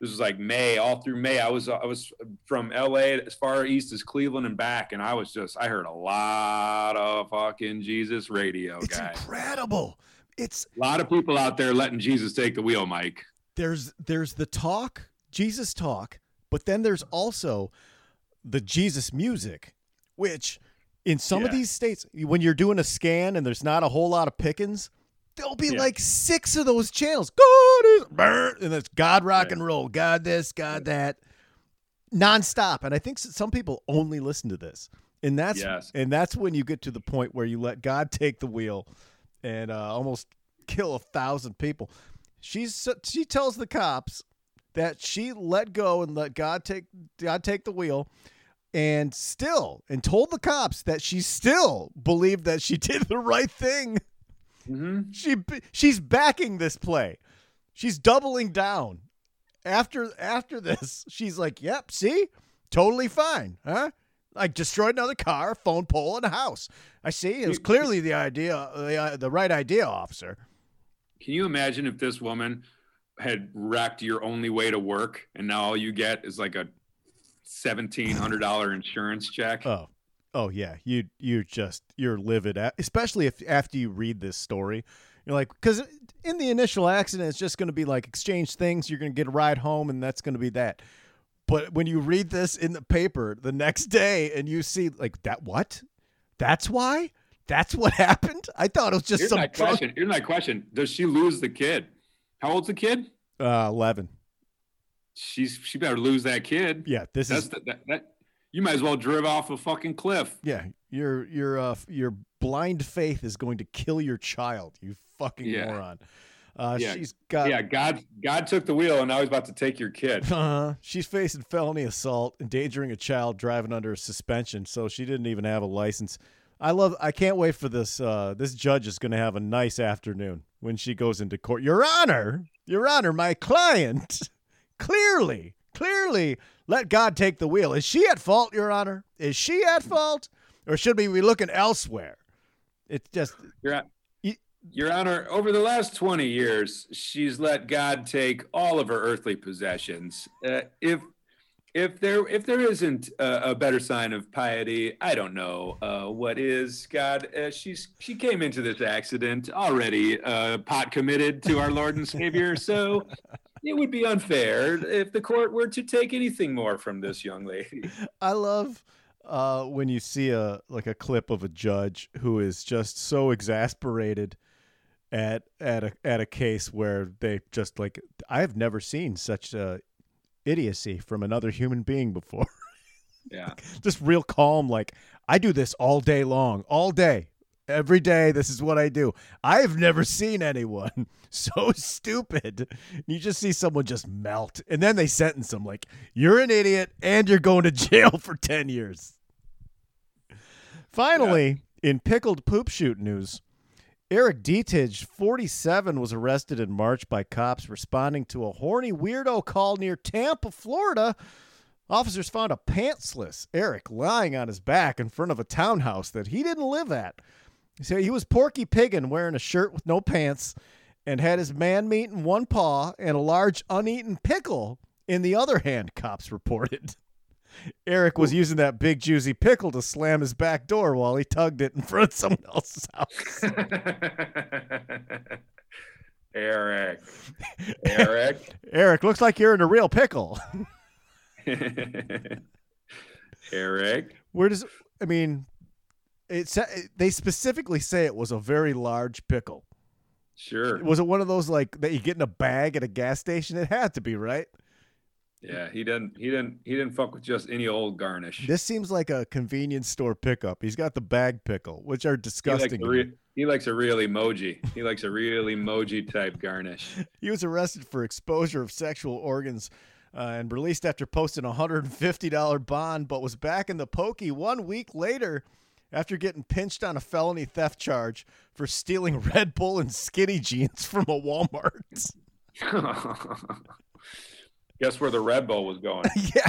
This was like May, all through May. I was I was from L A as far east as Cleveland and back, and I was just I heard a lot of fucking Jesus radio. It's guys. incredible. It's a lot of people out there letting Jesus take the wheel, Mike. There's there's the talk, Jesus talk, but then there's also the Jesus music, which in some yeah. of these states, when you're doing a scan and there's not a whole lot of pickings, there'll be yeah. like six of those channels. God is, and it's God rock and roll, God this, God that, nonstop. And I think some people only listen to this, and that's yes. and that's when you get to the point where you let God take the wheel and uh, almost kill a thousand people. She's she tells the cops that she let go and let God take God take the wheel. And still, and told the cops that she still believed that she did the right thing. Mm-hmm. She she's backing this play. She's doubling down. After after this, she's like, "Yep, see, totally fine, huh? Like destroyed another car, phone pole, and a house. I see. It was clearly the idea, the, uh, the right idea, officer." Can you imagine if this woman had wrecked your only way to work, and now all you get is like a seventeen hundred dollars insurance check? Oh, oh yeah. You, you just, you're livid, at, especially if after you read this story, you're like, because in the initial accident, it's just going to be like exchange things. You're going to get a ride home and that's going to be that. But when you read this in the paper the next day and you see like that, what? That's why? That's what happened? I thought it was just Here's some my drunk- question. Here's my question. Does she lose the kid? How old's the kid? Uh, eleven. She's she better lose that kid. Yeah, this That's is the, that, that you might as well drive off a fucking cliff. Yeah, your your uh, your blind faith is going to kill your child. You fucking yeah. moron. Uh, yeah. She's got yeah. God God took the wheel, and now he's about to take your kid. Uh-huh. She's facing felony assault, endangering a child, driving under a suspension, so she didn't even have a license. I love. I can't wait for this. Uh, this judge is going to have a nice afternoon when she goes into court. Your Honor, Your Honor, my client. Clearly, clearly let God take the wheel. Is she at fault, Your Honor? Is she at fault? Or should we be looking elsewhere? It's just... Your, you, Your Honor, over the last twenty years, she's let God take all of her earthly possessions. Uh, if if there if there isn't a, a better sign of piety, I don't know uh, what is. God, uh, she's she came into this accident already uh, pot committed to our Lord and Savior, so... It would be unfair if the court were to take anything more from this young lady. I love uh, when you see a like a clip of a judge who is just so exasperated at at a at a case where they just like I have never seen such a idiocy from another human being before. Yeah, just real calm. Like I do this all day long, all day. Every day, this is what I do. I've never seen anyone so stupid. You just see someone just melt. And then they sentence them like, you're an idiot and you're going to jail for ten years. Finally, yeah. in pickled poop shoot news, Eric Deetage, forty-seven, was arrested in March by cops responding to a horny weirdo call near Tampa, Florida. Officers found a pantsless Eric lying on his back in front of a townhouse that he didn't live at. So he was Porky Piggin wearing a shirt with no pants and had his man meat in one paw and a large uneaten pickle in the other hand, cops reported. Eric was using that big juicy pickle to slam his back door while he tugged it in front of someone else's house. Eric. Eric. Eric, looks like you're in a real pickle. Eric. Where does, I mean, it, they specifically say it was a very large pickle. Sure. Was it one of those like that you get in a bag at a gas station? It had to be, right? Yeah, he didn't he didn't he didn't fuck with just any old garnish. This seems like a convenience store pickup. He's got the bag pickle, which are disgusting. He likes a, re- he likes a real emoji. He likes a real emoji type garnish. He was arrested for exposure of sexual organs uh, and released after posting a one hundred fifty dollars bond, but was back in the pokey one week later after getting pinched on a felony theft charge for stealing Red Bull and skinny jeans from a Walmart. Guess where the Red Bull was going. Yeah.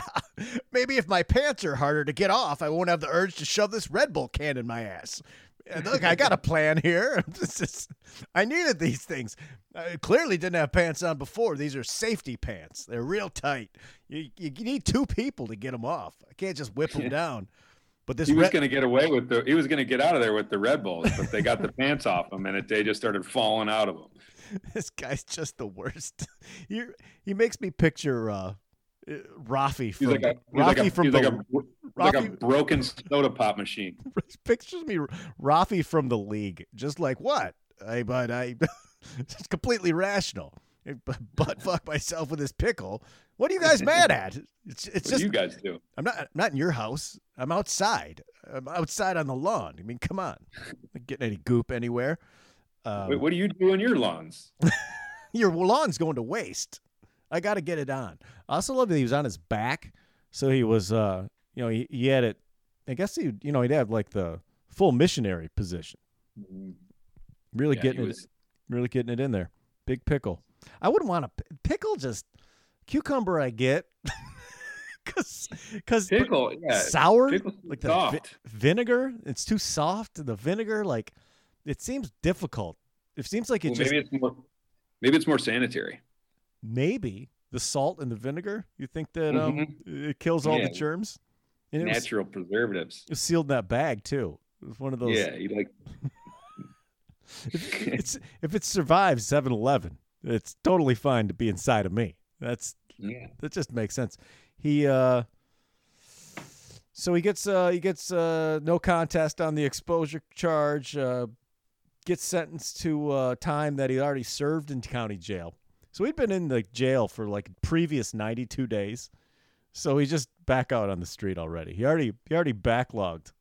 Maybe if my pants are harder to get off, I won't have the urge to shove this Red Bull can in my ass. And look, I got a plan here. This is, I needed these things. I clearly didn't have pants on before. These are safety pants. They're real tight. You, you need two people to get them off. I can't just whip them down. But this he was Red- going to get away with the. He was going to get out of there with the Red Bulls, but they got the pants off him, and it, they just started falling out of him. This guy's just the worst. He, he makes me picture uh, Rafi from like a, Rafi like a, from the, like a, like Rafi, a broken soda pop machine. Pictures me Rafi from the league, just like what? I but I, it's completely rational. I butt fuck myself with this pickle. What are you guys mad at? It's it's what just you guys do. I'm not I'm not in your house. I'm outside. I'm outside on the lawn. I mean, come on, I'm not getting any goop anywhere. Um, Wait, what do you do on your lawns? Your lawn's going to waste. I got to get it on. I also love that he was on his back. So he was, uh, you know, he, he had it. I guess he, you know, he'd have like the full missionary position. Really yeah, getting it, was... really getting it in there. Big pickle. I wouldn't want to pickle. Just cucumber. I get because because pickle yeah. sour Pickle's like the vi- vinegar. It's too soft. The vinegar like. It seems difficult. It seems like it well, just maybe it's more maybe it's more sanitary. Maybe the salt and the vinegar. You think that mm-hmm. um, it kills all yeah. the germs? And natural it was, preservatives. It was sealed in that bag too. It was one of those. Yeah, you like. if, it's, if it survives seven eleven, it's totally fine to be inside of me. That's yeah. That just makes sense. He uh. So he gets uh he gets uh no contest on the exposure charge. Uh, Gets sentenced to uh, time that he already served in county jail. So he'd been in the jail for like previous ninety-two days. So he's just back out on the street already. He already he already backlogged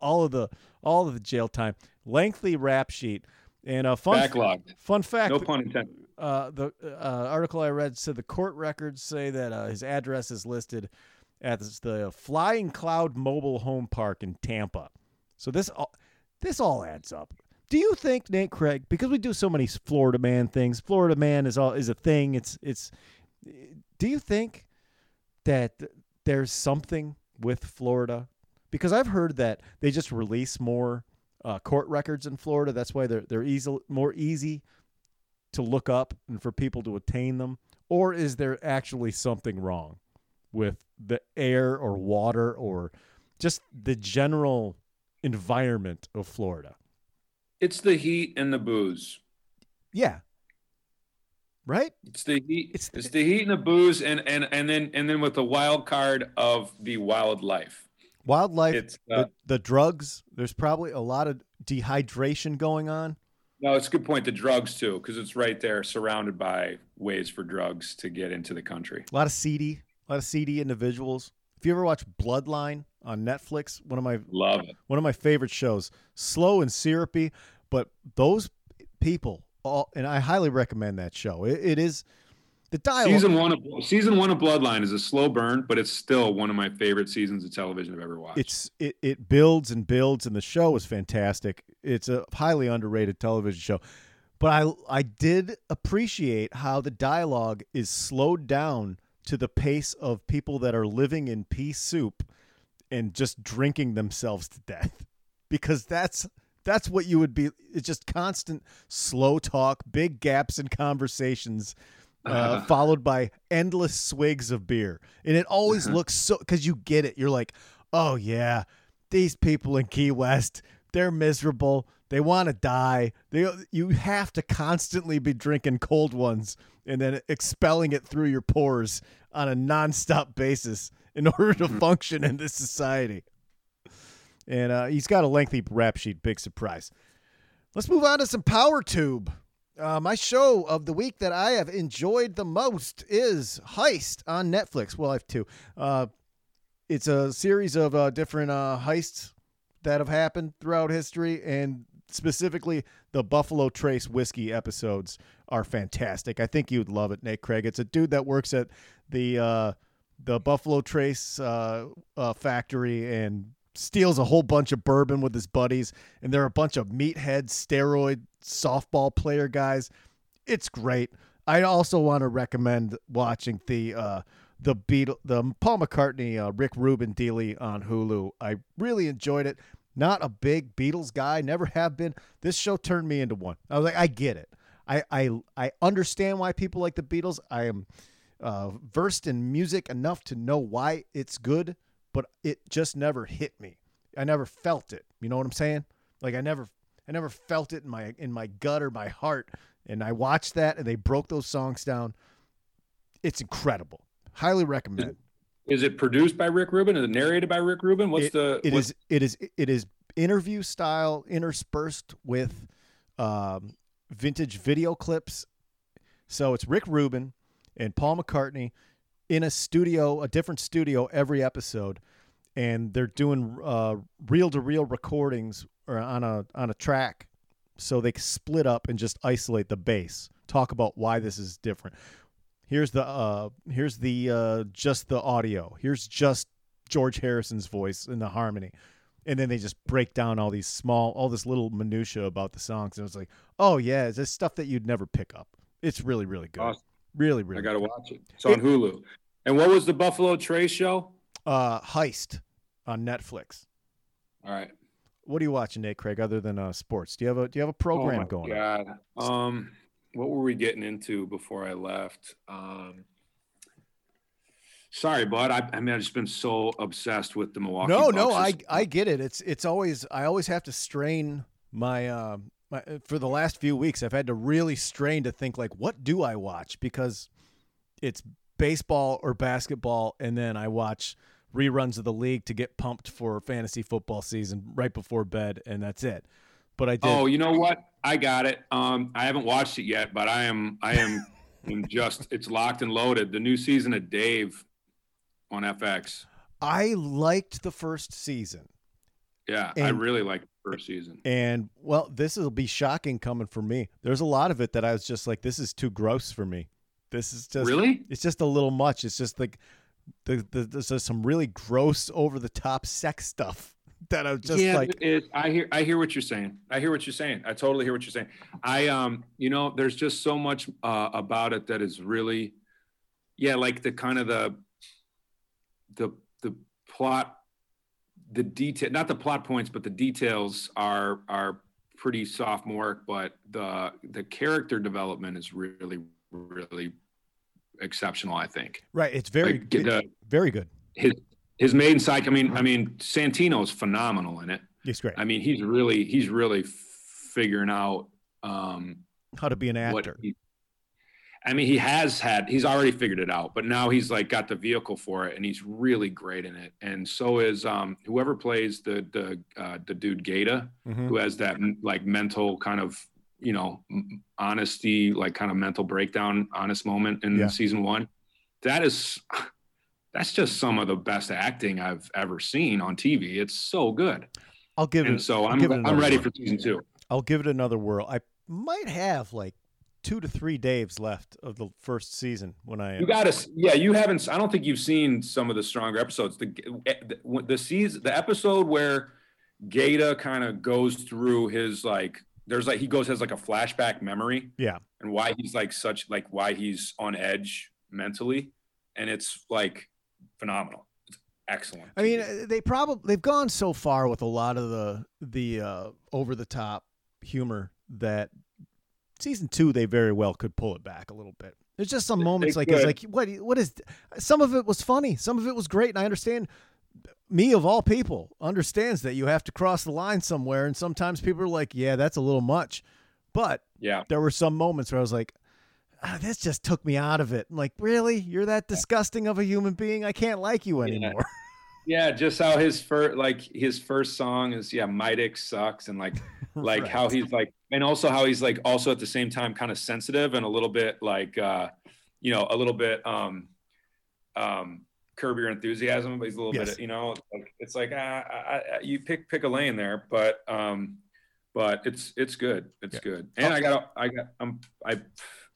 all of the all of the jail time. Lengthy rap sheet and a fun backlogged. F- fun fact. No pun intended. Uh, the uh, article I read said the court records say that uh, his address is listed at the Flying Cloud Mobile Home Park in Tampa. So this all, this all adds up. Do you think Nate Craig, because we do so many Florida man things, Florida man is all is a thing. It's it's. Do you think that there's something with Florida? Because I've heard that they just release more uh, court records in Florida. That's why they're they're easy, more easy to look up and for people to attain them. Or is there actually something wrong with the air or water or just the general environment of Florida? It's the heat and the booze. Yeah. Right? It's the heat. It's the, it's the heat and the booze and, and, and then and then with the wild card of the wildlife. Wildlife, it's, uh, the, the drugs. There's probably a lot of dehydration going on. No, it's a good point. The drugs, too, because it's right there surrounded by ways for drugs to get into the country. A lot of seedy, a lot of seedy individuals. If you ever watch Bloodline on Netflix, one of my love it. one of my favorite shows, slow and syrupy, but those people all, and I highly recommend that show. It, it is the dialogue. Season one of season one of Bloodline is a slow burn, but it's still one of my favorite seasons of television I've ever watched. It's it, it builds and builds, and the show is fantastic. It's a highly underrated television show, but I I did appreciate how the dialogue is slowed down to the pace of people that are living in pea soup and just drinking themselves to death, because that's that's what you would be. It's just constant slow talk, big gaps in conversations uh, followed by endless swigs of beer. And it always uh-huh. looks so, because you get it. You're like, oh, yeah, these people in Key West, they're miserable. They want to die. They, you have to constantly be drinking cold ones and then expelling it through your pores on a nonstop basis in order to function in this society. And uh, he's got a lengthy rap sheet. Big surprise. Let's move on to some Power Tube. Uh, my show of the week that I have enjoyed the most is Heist on Netflix. Well, I have two. Uh, it's a series of uh, different uh, heists that have happened throughout history, and specifically the Buffalo Trace whiskey episodes are fantastic. I think you'd love it, Nate Craig. It's a dude that works at the uh, the Buffalo Trace uh, uh, factory and steals a whole bunch of bourbon with his buddies, and they're a bunch of meathead, steroid, softball player guys. It's great. I also want to recommend watching the uh, the Beatle, the Paul McCartney, uh, Rick Rubin dealie on Hulu. I really enjoyed it. Not a big Beatles guy, never have been. This show turned me into one. I was like, I get it. I I, I understand why people like the Beatles. I am uh, versed in music enough to know why it's good. But it just never hit me. I never felt it. You know what I'm saying? Like I never, I never felt it in my in my gut or my heart. And I watched that, and they broke those songs down. It's incredible. Highly recommend. Is, is it produced by Rick Rubin? Is it narrated by Rick Rubin? What's it, the? It what's... is. It is. It is interview style interspersed with um, vintage video clips. So it's Rick Rubin and Paul McCartney in a studio, a different studio every episode, and they're doing uh, reel-to-reel recordings or on a on a track, so they split up and just isolate the bass. Talk about why this is different. Here's the uh, here's the uh, just the audio. Here's just George Harrison's voice in the harmony, and then they just break down all these small, all this little minutia about the songs. And it's like, oh yeah, it's this stuff that you'd never pick up. It's really really good. Awesome. Really, really. I got to watch it. It's on it, Hulu. And what was the Buffalo Trace show? Uh, Heist on Netflix. All right. What are you watching, Nate Craig, other than uh, sports? Do you have a Do you have a program oh going? Yeah. Um, what were we getting into before I left? Um, sorry, bud. I, I mean, I've just been so obsessed with the Milwaukee. No, Bucks. no, I I get it. It's it's always I always have to strain my. Uh, My, for the last few weeks, I've had to really strain to think, like, what do I watch? Because it's baseball or basketball, and then I watch reruns of the league to get pumped for fantasy football season right before bed, and that's it. But I did. Oh, you know what? I got it. Um, I haven't watched it yet, but I am I am I'm just – it's locked and loaded. The new season of Dave on F X. I liked the first season. Yeah, and I really liked it. First season. And well, this will be shocking coming from me. There's a lot of it that I was just like, this is too gross for me. This is just really, it's just a little much. It's just like the, the, there's some really gross over the top sex stuff that I was just yeah, like, it, I hear, I hear what you're saying. I hear what you're saying. I totally hear what you're saying. I, um, you know, there's just so much uh, about it that is really, yeah. Like the kind of the, the, the plot, the detail, not the plot points, but the details are are pretty sophomoric, but the the character development is really really exceptional, I think. Right, it's very like, good, uh, very good. His his maiden side, I mean I mean Santino's phenomenal in it. He's great. I mean, he's really he's really figuring out um, how to be an actor. He, I mean, he has had he's already figured it out, but now he's like got the vehicle for it, and he's really great in it. And so is um, whoever plays the the uh, the dude Gaeta, mm-hmm. who has that like mental kind of you know honesty, like kind of mental breakdown, honest moment in yeah. season one. That is that's just some of the best acting I've ever seen on T V. It's so good. I'll give and it. So I'll I'm it I'm ready world. for season two. I'll give it another whirl. I might have like. two to three Daves left of the first season when I you got to yeah you haven't I don't think you've seen some of the stronger episodes. The the, the season the episode where Gaeta kind of goes through his like there's like he goes has like a flashback memory yeah and why he's like such like why he's on edge mentally, and it's like phenomenal. It's excellent. I mean, they probably they've gone so far with a lot of the the uh over the top humor that season two, they very well could pull it back a little bit. There's just some moments like it's like what what is some of it was funny, some of it was great, and I understand. Me of all people understands that you have to cross the line somewhere, and sometimes people are like, "Yeah, that's a little much," but yeah, there were some moments where I was like, oh, "This just took me out of it." I'm like, really, you're that disgusting of a human being? I can't like you anymore. Yeah, yeah just how his first, like his first song is, yeah, "My Dick Sucks," and like, like right. how he's like, and also how he's like, also at the same time, kind of sensitive and a little bit like, uh, you know, a little bit, um, um. Curb Your Enthusiasm, but he's a little yes. bit, you know, like, it's like, ah, I, I, you pick, pick a lane there, but, um, but it's, it's good. It's yeah. good. And oh. I got, I got, I'm, I,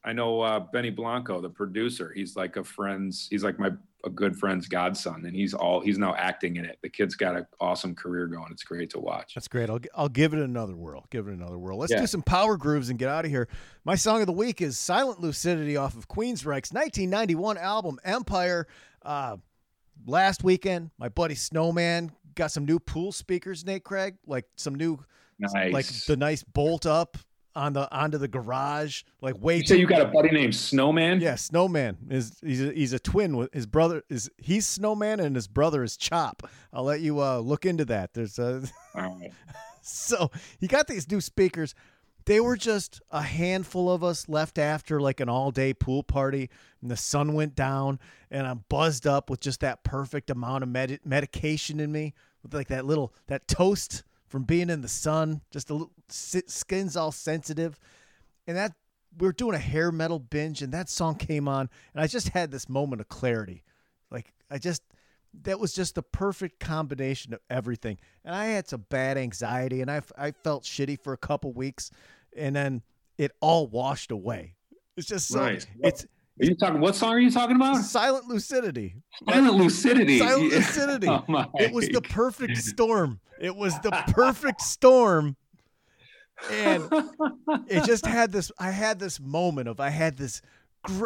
I know, uh, Benny Blanco, the producer, he's like a friend's, he's like my, a good friend's godson, and he's all, he's now acting in it. The kid's got an awesome career going. It's great to watch. That's great. I'll, I'll give it another whirl. Give it another whirl. Let's yeah. do some power grooves and get out of here. My song of the week is Silent Lucidity off of Queensryche's nineteen ninety-one album, Empire. Uh, Last weekend, my buddy Snowman got some new pool speakers, Nate Craig, like some new, nice. like the nice bolt up on the onto the garage. Like way. So you, too- you got a buddy named Snowman? Yeah, Snowman is he's a, he's a twin with his brother is he's Snowman and his brother is Chop. I'll let you uh, look into that. There's a All right. So he got these new speakers. They were just a handful of us left after like an all day pool party, and the sun went down, and I'm buzzed up with just that perfect amount of med- medication in me, with like that little, that toast from being in the sun, just a little skin's all sensitive. And that we were doing a hair metal binge, and that song came on, and I just had this moment of clarity. Like I just, that was just the perfect combination of everything. And I had some bad anxiety, and I, I felt shitty for a couple weeks. And then it all washed away. It's just so nice. It's. Are you talking? What song are you talking about? Silent Lucidity. Silent Lucidity. Silent Lucidity. Oh my. It was the perfect storm. It was the perfect storm, and it just had this. I had this moment of I had this.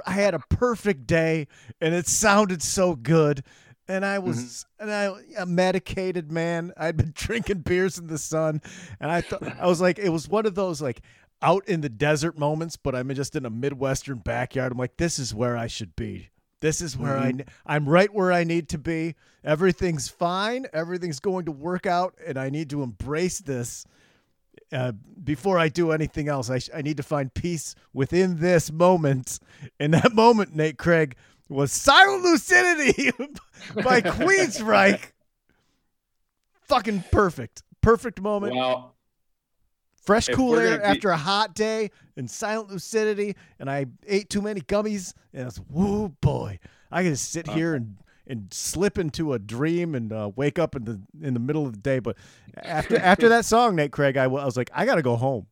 I had a perfect day, and it sounded so good. And I was, mm-hmm. and I, a medicated man. I'd been drinking beers in the sun, and I thought I was like, it was one of those like out in the desert moments. But I'm just in a Midwestern backyard. I'm like, this is where I should be. This is where mm-hmm. I, I'm right where I need to be. Everything's fine. Everything's going to work out, and I need to embrace this uh, before I do anything else. I sh- I need to find peace within this moment. And that moment, Nate Craig, was Silent Lucidity by Queensryche. Fucking perfect. Perfect moment. Well, fresh cool air be- after a hot day, and Silent Lucidity, and I ate too many gummies, and I was, woo boy. I can just sit uh, here and, and slip into a dream and uh, wake up in the in the middle of the day. But after after that song, Nate Craig, I, I was like, I gotta go home.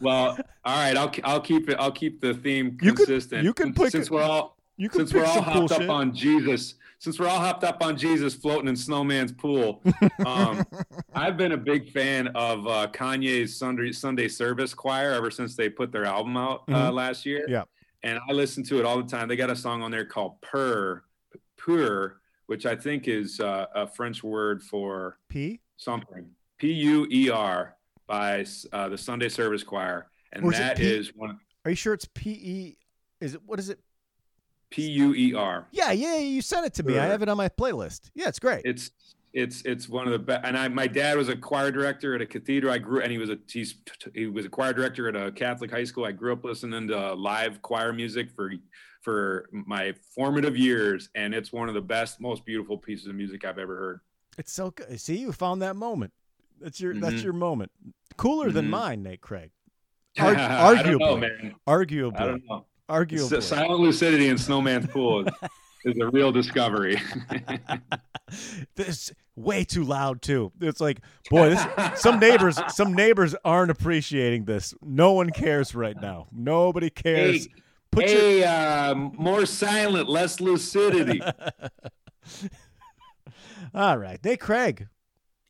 Well, all right, I'll I'll keep it. I'll keep the theme consistent. You can, you can pick since we're all you can since we're all hopped bullshit. up on Jesus. Since we're all hopped up on Jesus, floating in Snowman's pool. Um, I've been a big fan of uh, Kanye's Sunday Sunday Service Choir ever since they put their album out uh, mm-hmm. last year. Yeah, and I listen to it all the time. They got a song on there called "Purr," "Purr," which I think is uh, a French word for P something. P U E R. By uh, the Sunday Service Choir, and that P- is one. Are you sure it's P E? Is it what is it? P U E R. Yeah, yeah, you sent it to me. Sure. I have it on my playlist. Yeah, it's great. It's it's it's one of the best. And I, my dad was a choir director at a cathedral. I grew, and he was a he's, he was a choir director at a Catholic high school. I grew up listening to live choir music for for my formative years, and it's one of the best, most beautiful pieces of music I've ever heard. It's so good. See, you found that moment. That's your mm-hmm. that's your moment. Cooler mm-hmm. than mine, Nate Craig. Argu- arguably, I don't know, man. Arguably, I don't know. Arguably. Silent Lucidity in Snowman's Pool is, is a real discovery. This way too loud too. It's like, boy, this, some neighbors some neighbors aren't appreciating this. No one cares right now. Nobody cares. Hey, Put hey your- uh, more silent, less lucidity. All right, Nate Craig.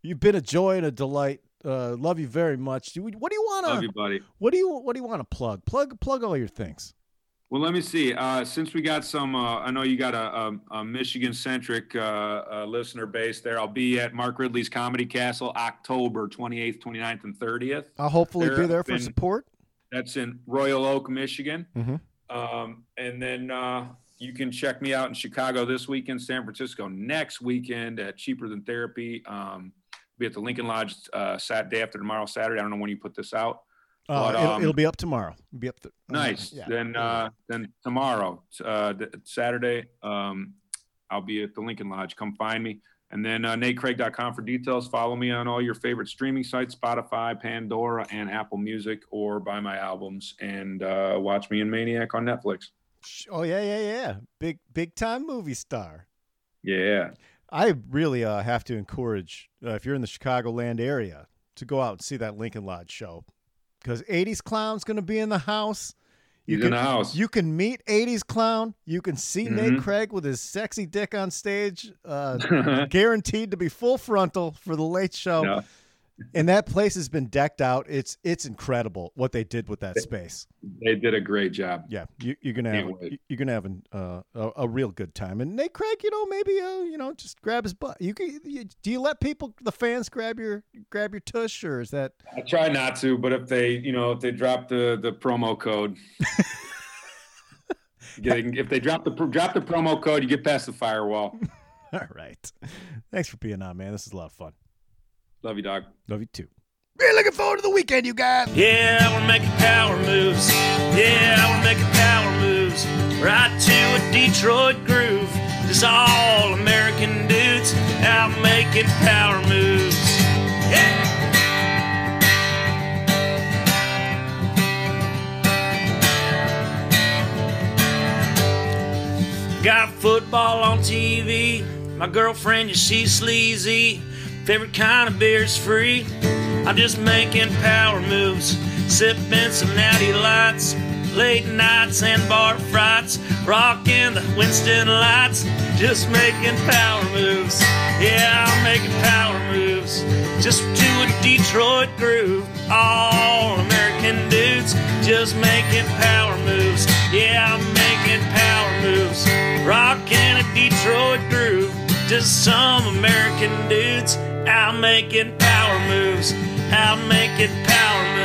You've been a joy and a delight. Uh, love you very much. What do you want to? Love you, buddy. What do you What do you want to plug? Plug Plug all your things. Well, let me see. Uh, since we got some, uh, I know you got a, a, a Michigan-centric uh, uh, listener base there. I'll be at Mark Ridley's Comedy Castle October twenty-eighth, twenty-ninth, and thirtieth. I'll hopefully there be there for in, support. That's in Royal Oak, Michigan. Mm-hmm. Um, and then uh, you can check me out in Chicago this weekend, San Francisco next weekend at Cheaper Than Therapy. Um, be at the Lincoln Lodge uh, Saturday after tomorrow, Saturday. I don't know when you put this out. Uh, but, um, it'll, it'll be up tomorrow. It'll be up th- nice. Yeah. Then uh, then tomorrow, uh, th- Saturday, um, I'll be at the Lincoln Lodge. Come find me. And then uh, nate craig dot com for details. Follow me on all your favorite streaming sites, Spotify, Pandora, and Apple Music, or buy my albums and uh, watch me in Maniac on Netflix. Oh, yeah, yeah, yeah. Big, big time movie star. Yeah. I really uh, have to encourage, uh, if you're in the Chicagoland area, to go out and see that Lincoln Lodge show. Because eighties Clown's going to be in the house. You He's can, in the house. You can meet eighties Clown. You can see mm-hmm. Nate Craig with his sexy dick on stage, uh, guaranteed to be full frontal for the late show. No. And that place has been decked out. It's it's incredible what they did with that they, space. They did a great job. Yeah, you, you're gonna have Can't you're gonna have an, uh, a, a real good time. And Nate Craig, you know, maybe uh, you know, just grab his butt. You, can, you do you let people, the fans, grab your grab your tush, or is that? I try not to, but if they, you know, if they drop the the promo code. If they drop the drop the promo code, you get past the firewall. All right. Thanks for being on, man. This is a lot of fun. Love you, dog. Love you, too. We're looking forward to the weekend, you guys. Yeah, we're making power moves. Yeah, we're making power moves. Right to a Detroit groove. Just all American dudes out making power moves. Yeah. Got football on T V. My girlfriend, yeah, she's sleazy. Favorite kind of beer's free. I'm just making power moves, sipping some natty lights, late nights and bar frights, rocking the Winston lights, just making power moves. Yeah, I'm making power moves, just to a Detroit groove. All American dudes, just making power moves. Yeah, I'm making power moves, rocking a Detroit groove. Just some American dudes out making power moves, out making power moves.